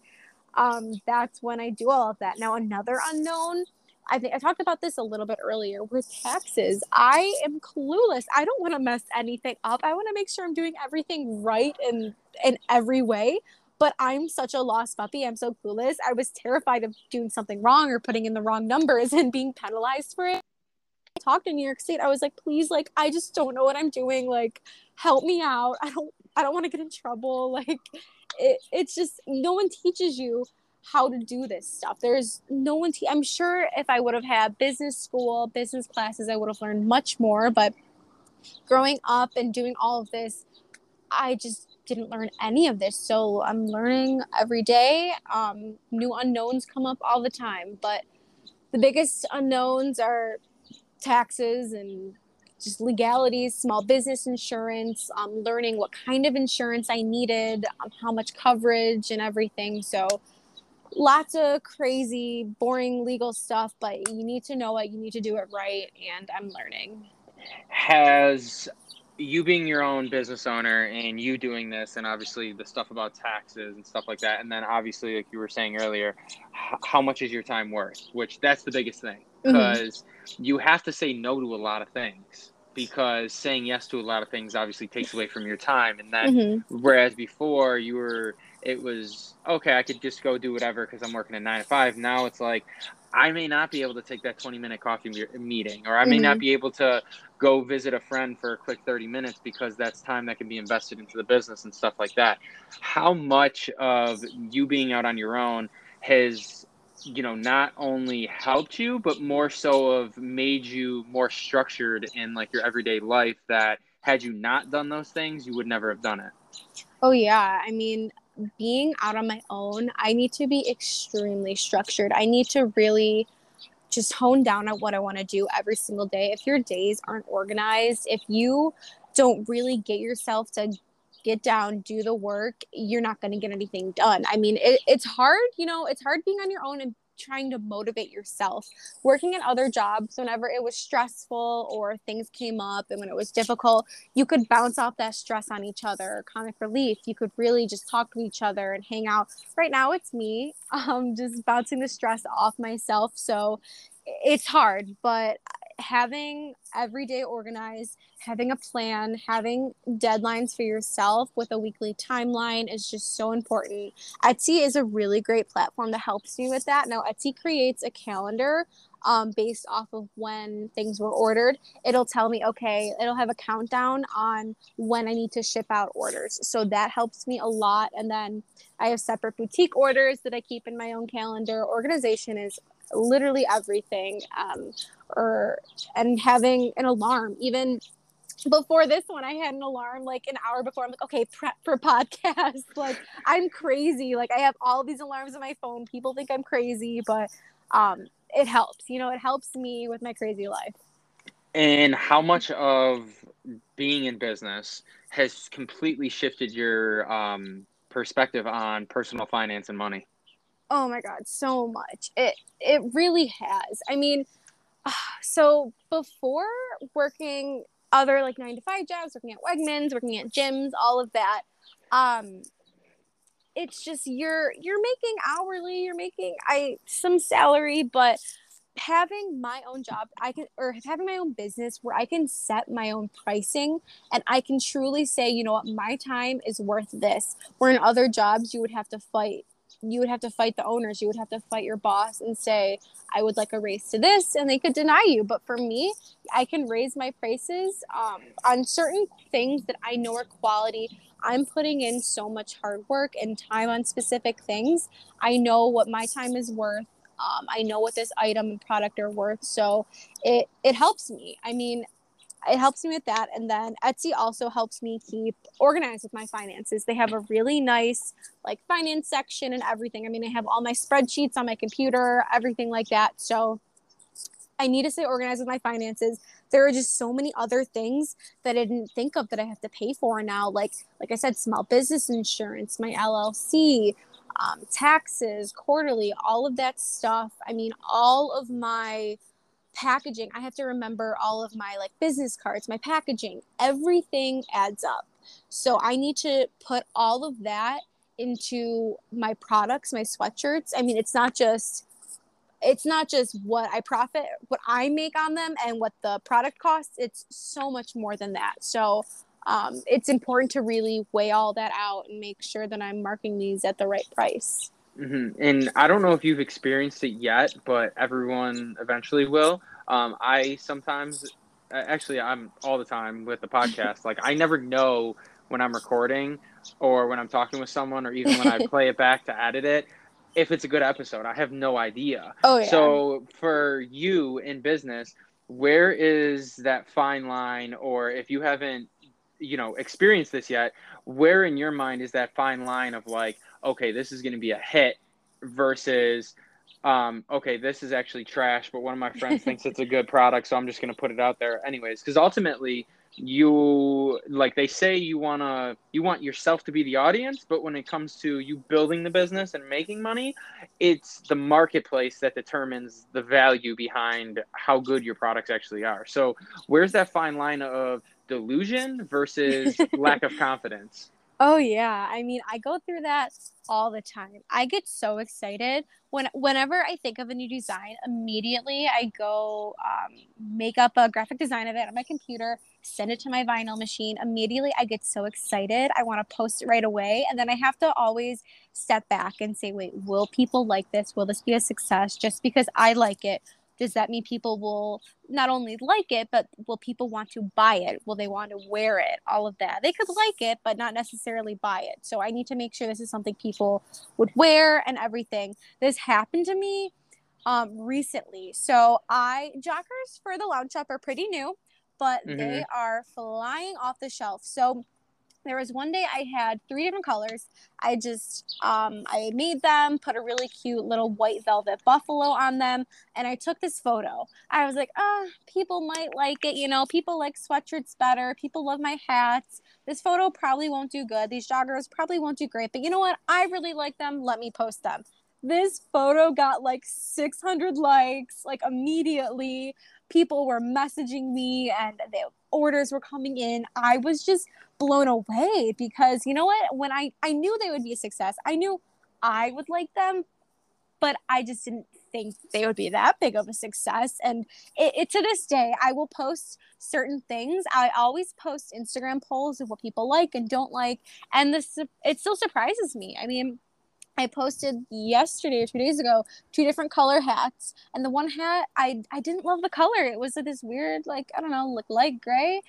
that's when I do all of that. Now, another unknown, I think I talked about this a little bit earlier, were taxes. I am clueless. I don't want to mess anything up. I want to make sure I'm doing everything right in every way, but I'm such a lost puppy. I'm so clueless. I was terrified of doing something wrong or putting in the wrong numbers and being penalized for it. I talked in New York State. I was like, please, like, I just don't know what I'm doing. Like, help me out. I don't want to get in trouble. Like, it's just, no one teaches you how to do this stuff. There's no one. I'm sure if I would have had business classes, I would have learned much more. But growing up and doing all of this, I just didn't learn any of this. So I'm learning every day. New unknowns come up all the time. But the biggest unknowns are taxes and just legalities, small business insurance, learning what kind of insurance I needed, how much coverage and everything. So lots of crazy, boring legal stuff, but you need to know it. You need to do it right. And I'm learning. Has you being your own business owner and you doing this, and obviously the stuff about taxes and stuff like that, and then obviously, like you were saying earlier, how much is your time worth? Which that's the biggest thing, because you have to say no to a lot of things, because saying yes to a lot of things obviously takes away from your time. And then whereas before it was, okay, I could just go do whatever because I'm working a 9-to-5. Now it's like, I may not be able to take that 20-minute coffee meeting, or I may not be able to go visit a friend for a quick 30 minutes because that's time that can be invested into the business and stuff like that. How much of you being out on your own has, you know, not only helped you, but more so of made you more structured in like your everyday life, that had you not done those things, you would never have done it? Oh yeah. I mean, being out on my own, I need to be extremely structured. I need to really just hone down on what I want to do every single day. If your days aren't organized, if you don't really get yourself to get down, do the work, you're not going to get anything done. I mean, it's hard, you know, it's hard being on your own and trying to motivate yourself. Working at other jobs, whenever it was stressful or things came up and when it was difficult, you could bounce off that stress on each other, comic relief. You could really just talk to each other and hang out. Right now it's me, just bouncing the stress off myself. So it's hard, but having every day organized, having a plan, having deadlines for yourself with a weekly timeline is just so important. Etsy is a really great platform that helps you with that. Now, Etsy creates a calendar based off of when things were ordered. It'll tell me, okay, it'll have a countdown on when I need to ship out orders. So that helps me a lot. And then I have separate boutique orders that I keep in my own calendar. Organization is literally everything, and having an alarm. Even before this one, I had an alarm like an hour before. I'm like, okay, prep for podcast. Like, I'm crazy. Like, I have all these alarms on my phone. People think I'm crazy, but it helps. You know, it helps me with my crazy life. And how much of being in business has completely shifted your perspective on personal finance and money? Oh my God, so much. It really has. I mean, so before working other like 9-to-5 jobs, working at Wegmans, working at gyms, all of that, it's just you're making hourly, you're making some salary, but having my own job, having my own business where I can set my own pricing and I can truly say, you know what, my time is worth this. Where in other jobs, you would have to fight. You would have to fight the owners. You would have to fight your boss and say, I would like a raise to this, and they could deny you. But for me, I can raise my prices on certain things that I know are quality. I'm putting in so much hard work and time on specific things. I know what my time is worth. I know what this item and product are worth. So it helps me. I mean, it helps me with that. And then Etsy also helps me keep organized with my finances. They have a really nice like finance section and everything. I mean, I have all my spreadsheets on my computer, everything like that. So I need to stay organized with my finances. There are just so many other things that I didn't think of that I have to pay for now. Like I said, small business insurance, my LLC, taxes, quarterly, all of that stuff. I mean, all of my packaging, I have to remember all of my like business cards, my packaging, everything adds up. So I need to put all of that into my products, my sweatshirts. I mean, it's not just what I profit, what I make on them and what the product costs. It's so much more than that. So it's important to really weigh all that out and make sure that I'm marking these at the right price. Mm-hmm. And I don't know if you've experienced it yet, but everyone eventually will. I sometimes, actually, I'm all the time with the podcast. Like, I never know when I'm recording or when I'm talking with someone or even when I play it back to edit it, if it's a good episode. I have no idea. Oh, yeah. So for you in business, where is that fine line? Or if you haven't, experience this yet, where in your mind is that fine line of like, okay, this is going to be a hit versus, okay, this is actually trash, but one of my friends thinks it's a good product, so I'm just going to put it out there anyways. Because ultimately, they say you want yourself to be the audience, but when it comes to you building the business and making money, it's the marketplace that determines the value behind how good your products actually are. So where's that fine line of delusion versus lack of confidence? Oh, yeah. I mean, I go through that all the time. I get so excited. Whenever I think of a new design, immediately I go make up a graphic design of it on my computer, send it to my vinyl machine. Immediately I get so excited. I want to post it right away. And then I have to always step back and say, wait, will people like this? Will this be a success? Just because I like it, does that mean people will not only like it, but will people want to buy it? Will they want to wear it? All of that. They could like it, but not necessarily buy it. So I need to make sure this is something people would wear and everything. This happened to me recently. So Jockers for the Lounge Shop are pretty new, but they are flying off the shelf. So there was one day I had 3 different colors. I just, I made them, put a really cute little white velvet buffalo on them, and I took this photo. I was like, people might like it. People like sweatshirts better. People love my hats. This photo probably won't do good. These joggers probably won't do great. But you know what? I really like them. Let me post them. This photo got like 600 likes, like immediately. People were messaging me and the orders were coming in. I was just blown away because, you know what, when I knew they would be a success, I knew I would like them, but I just didn't think they would be that big of a success. And to this day, I will post certain things. I always post Instagram polls of what people like and don't like. And it still surprises me. I mean, I posted yesterday or 2 days ago 2 different color hats, and the one hat I didn't love the color. It was this weird light gray.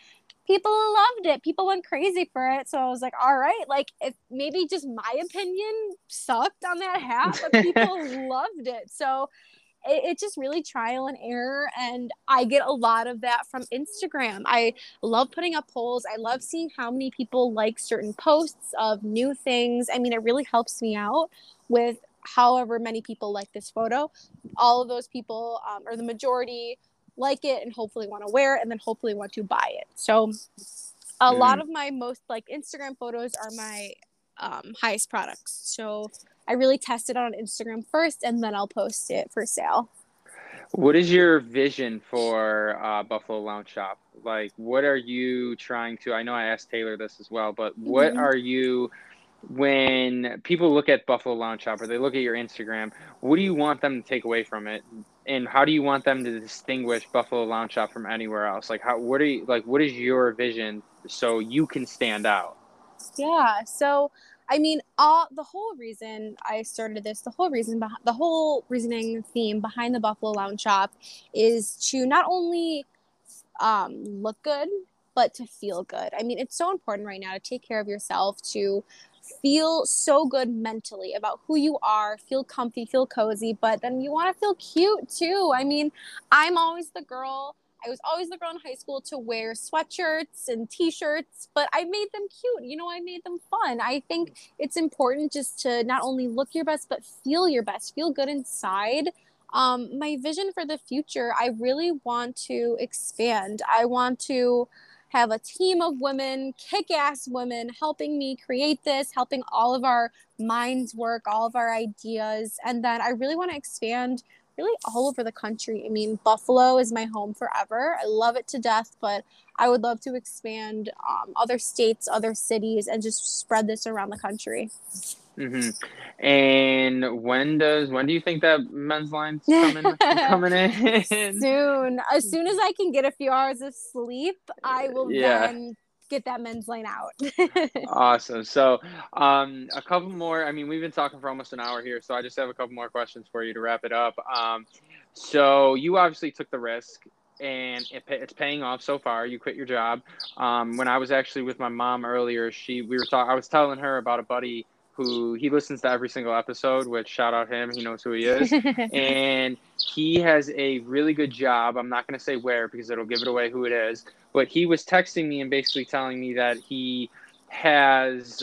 People loved it. People went crazy for it. So I was like, all right, if maybe just my opinion sucked on that hat, but people loved it. So it's just really trial and error, and I get a lot of that from Instagram. I love putting up polls. I love seeing how many people like certain posts of new things. I mean, it really helps me out with however many people like this photo. All of those people, or the majority, like it and hopefully want to wear it and then hopefully want to buy it. So a lot of my most Instagram photos are my highest products. So I really test it on Instagram first, and then I'll post it for sale. What is your vision for Buffalo Lounge Shop? What are you trying to – I know I asked Taylor this as well, but what are you when people look at Buffalo Lounge Shop or they look at your Instagram, what do you want them to take away from it? And how do you want them to distinguish Buffalo Lounge Shop from anywhere else? Like, how, what are you, like, what is your vision so you can stand out? Yeah. So, I mean, the whole reason I started this, the whole reasoning theme behind the Buffalo Lounge Shop is to not only look good, but to feel good. I mean, it's so important right now to take care of yourself, to feel so good mentally about who you are, feel comfy, feel cozy, but then you want to feel cute too. I mean, I was always the girl in high school to wear sweatshirts and t-shirts, but I made them cute. You know, I made them fun. I think it's important just to not only look your best, but feel your best, feel good inside. My vision for the future, I really want to expand. I want to have a team of women, kick-ass women, helping me create this, helping all of our minds work, all of our ideas. And then I really want to expand really all over the country. I mean, Buffalo is my home forever. I love it to death, but I would love to expand other states, other cities, and just spread this around the country. Mm-hmm. And when do you think that men's line's coming in? Soon. As soon as I can get a few hours of sleep, I will then get that men's line out. Awesome. So a couple more. I mean, we've been talking for almost an hour here, so I just have a couple more questions for you to wrap it up. So you obviously took the risk, and it's paying off so far. You quit your job. When I was actually with my mom earlier, I was telling her about a buddy who he listens to every single episode, which shout out him, he knows who he is. And he has a really good job. I'm not going to say where because it'll give it away who it is. But he was texting me and basically telling me that he has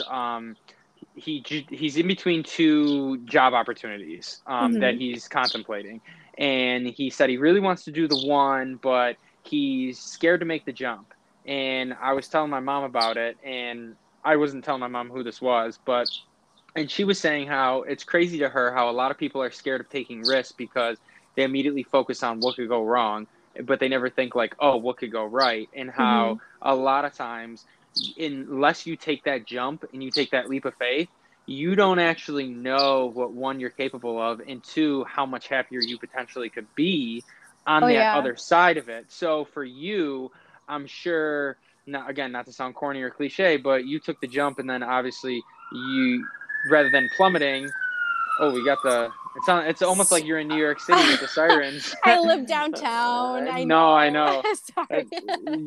he's in between two job opportunities that he's contemplating. And he said he really wants to do the one, but he's scared to make the jump. And I was telling my mom about it, and I wasn't telling my mom who this was, but – and she was saying how it's crazy to her how a lot of people are scared of taking risks because they immediately focus on what could go wrong, but they never think like, oh, what could go right? And how a lot of times, unless you take that jump and you take that leap of faith, you don't actually know what, one, you're capable of, and two, how much happier you potentially could be on that other side of it. So for you, I'm sure, now, again, not to sound corny or cliche, but you took the jump and then obviously you... rather than plummeting, it's almost like you're in New York City with the sirens. I live downtown. I know. Sorry.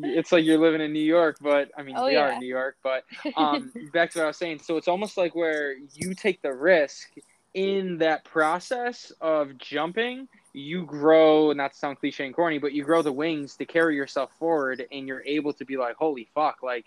It's like you're living in New York, but I mean, we are in New York, but back to what I was saying. So it's almost like where you take the risk in that process of jumping, you grow, not to sound cliche and corny, but you grow the wings to carry yourself forward, and you're able to be like, holy fuck, like,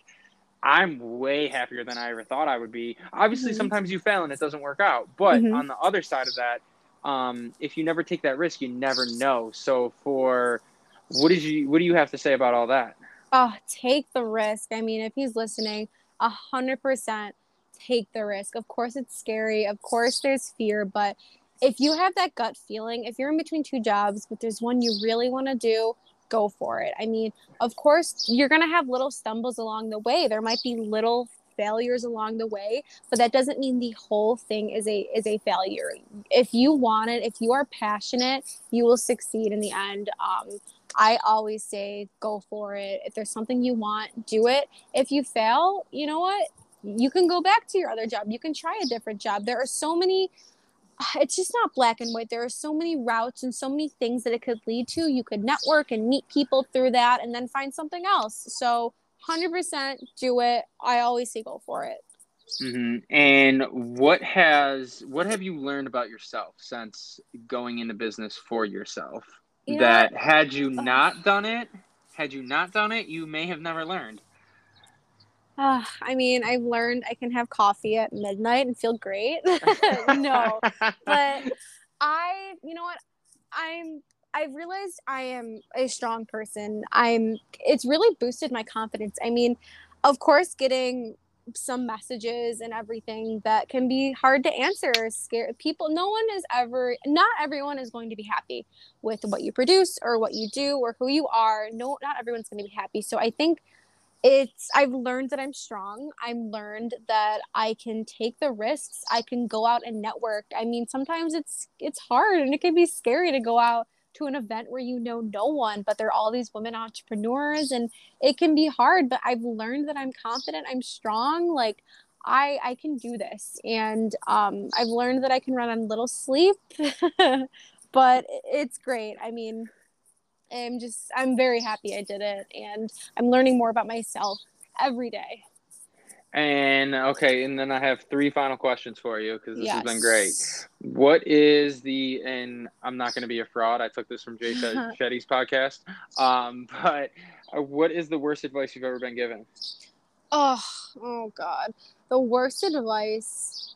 I'm way happier than I ever thought I would be. Obviously, sometimes you fail and it doesn't work out. But on the other side of that, if you never take that risk, you never know. So what do you have to say about all that? Oh, take the risk. I mean, if he's listening, 100% take the risk. Of course, it's scary. Of course, there's fear. But if you have that gut feeling, if you're in between two jobs, but there's one you really want to do, go for it. I mean, of course, you're going to have little stumbles along the way. There might be little failures along the way, but that doesn't mean the whole thing is a failure. If you want it, if you are passionate, you will succeed in the end. I always say, go for it. If there's something you want, do it. If you fail, you know what? You can go back to your other job. You can try a different job. There are so many. It's just not black and white. There are so many routes and so many things that it could lead to. You could network and meet people through that and then find something else. So 100% do it. I always say go for it. Mm-hmm. And what have you learned about yourself since going into business for yourself? Yeah. That had you not done it, you may have never learned. I mean, I've learned I can have coffee at midnight and feel great. No, but I've realized I am a strong person. It's really boosted my confidence. I mean, of course, getting some messages and everything that can be hard to answer or scare people. Not everyone is going to be happy with what you produce or what you do or who you are. No, not everyone's going to be happy. So I think I've learned that I'm strong. I've learned that I can take the risks. I can go out and network. I mean, sometimes it's hard and it can be scary to go out to an event where you know no one, but there are all these women entrepreneurs and it can be hard, but I've learned that I'm confident, I'm strong, like I can do this. And I've learned that I can run on little sleep, but it's great. I mean, I'm very happy I did it, and I'm learning more about myself every day. And then I have three final questions for you, because this has been great. What is and I'm not going to be a fraud, I took this from Jay Shetty's podcast, but what is the worst advice you've ever been given? Oh God. The worst advice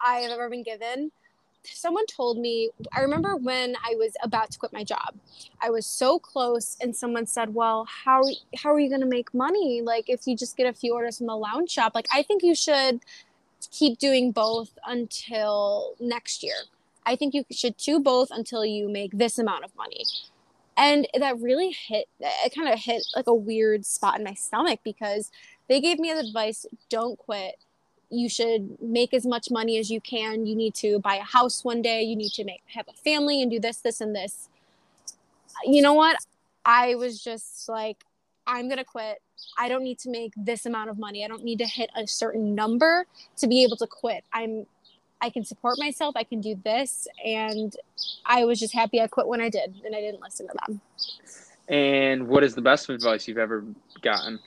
I've ever been given. Someone told me, I remember when I was about to quit my job, I was so close, and someone said, well, how are you going to make money? Like, if you just get a few orders from the Lounge Shop, like, I think you should keep doing both until next year. I think you should do both until you make this amount of money. And that really hit like a weird spot in my stomach, because they gave me the advice, don't quit. You should make as much money as you can. You need to buy a house one day. You need to have a family and do this, this, and this. You know what? I was just like, I'm going to quit. I don't need to make this amount of money. I don't need to hit a certain number to be able to quit. I can support myself. I can do this. And I was just happy I quit when I did, and I didn't listen to them. And what is the best advice you've ever gotten?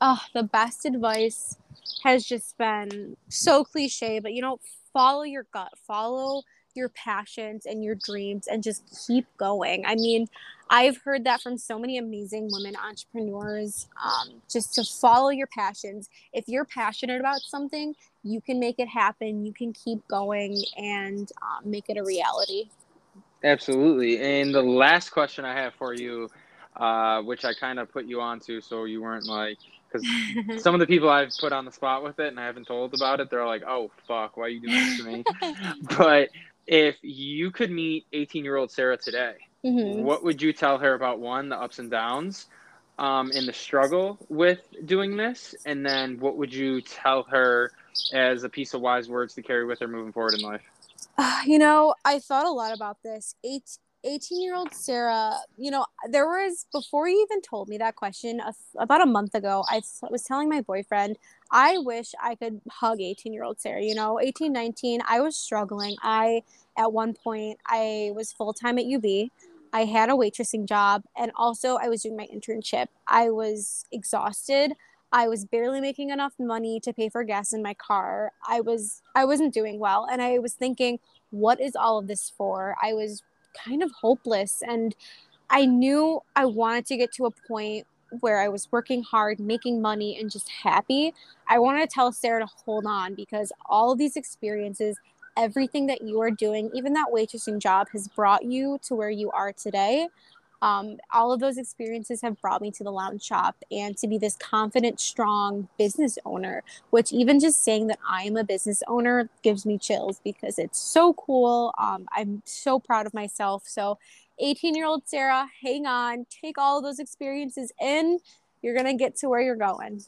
Oh, the best advice has just been so cliche, but, you know, follow your gut, follow your passions and your dreams, and just keep going. I mean, I've heard that from so many amazing women entrepreneurs, just to follow your passions. If you're passionate about something, you can make it happen. You can keep going and make it a reality. Absolutely. And the last question I have for you, which I kind of put you onto, so you weren't like, because some of the people I've put on the spot with it and I haven't told about it, they're like, oh, fuck, why are you doing this to me? But if you could meet 18-year-old Sarah today, mm-hmm. what would you tell her about, one, the ups and downs and the struggle with doing this? And then what would you tell her as a piece of wise words to carry with her moving forward in life? You know, I thought a lot about this. 18-year-old Sarah, you know, there was, before you even told me that question, about a month ago, I was telling my boyfriend, I wish I could hug 18-year-old Sarah. You know, 18, 19, I was struggling. At one point, I was full-time at UB. I had a waitressing job, and also I was doing my internship. I was exhausted. I was barely making enough money to pay for gas in my car. I wasn't doing well, and I was thinking, what is all of this for? I was kind of hopeless, and I knew I wanted to get to a point where I was working hard, making money, and just happy. I wanted to tell Sarah to hold on, because all of these experiences, everything that you are doing, even that waitressing job, has brought you to where you are today. All of those experiences have brought me to the Lounge Shop and to be this confident, strong business owner, which even just saying that I'm a business owner gives me chills, because it's so cool. I'm so proud of myself. So 18-year-old Sarah, hang on, take all of those experiences in. You're going to get to where you're going.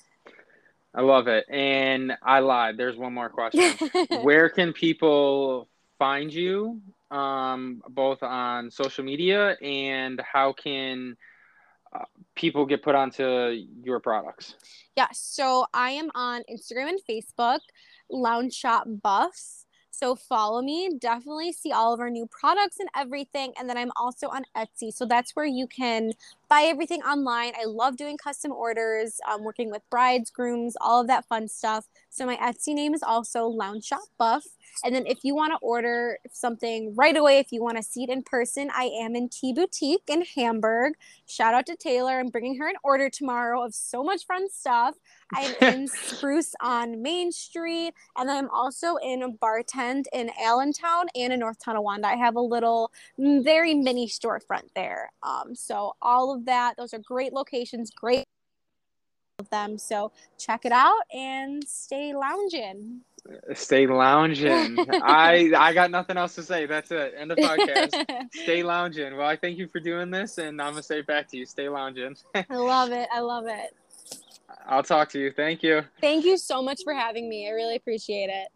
I love it. And I lied. There's one more question. Where can people find you? Both on social media, and how can people get put onto your products? Yeah, so I am on Instagram and Facebook, Lounge Shop Buffs. So follow me, definitely see all of our new products and everything. And then I'm also on Etsy. So that's where you can buy everything online. I love doing custom orders, working with brides, grooms, all of that fun stuff. So my Etsy name is also Lounge Shop Buff. And then if you want to order something right away, if you want to see it in person, I am in T Boutique in Hamburg. Shout out to Taylor. I'm bringing her an order tomorrow of so much fun stuff. I'm in Spruce on Main Street. And then I'm also in a Bartend in Allentown and in North Tonawanda. I have a little, very mini storefront there. So all of that, those are great locations, great of them. So check it out and stay lounging. Stay lounging. I got nothing else to say. That's it. End of podcast. Stay lounging. Well, I thank you for doing this, and I'm going to say it back to you. Stay lounging. I love it. I love it. I'll talk to you. Thank you. Thank you so much for having me. I really appreciate it.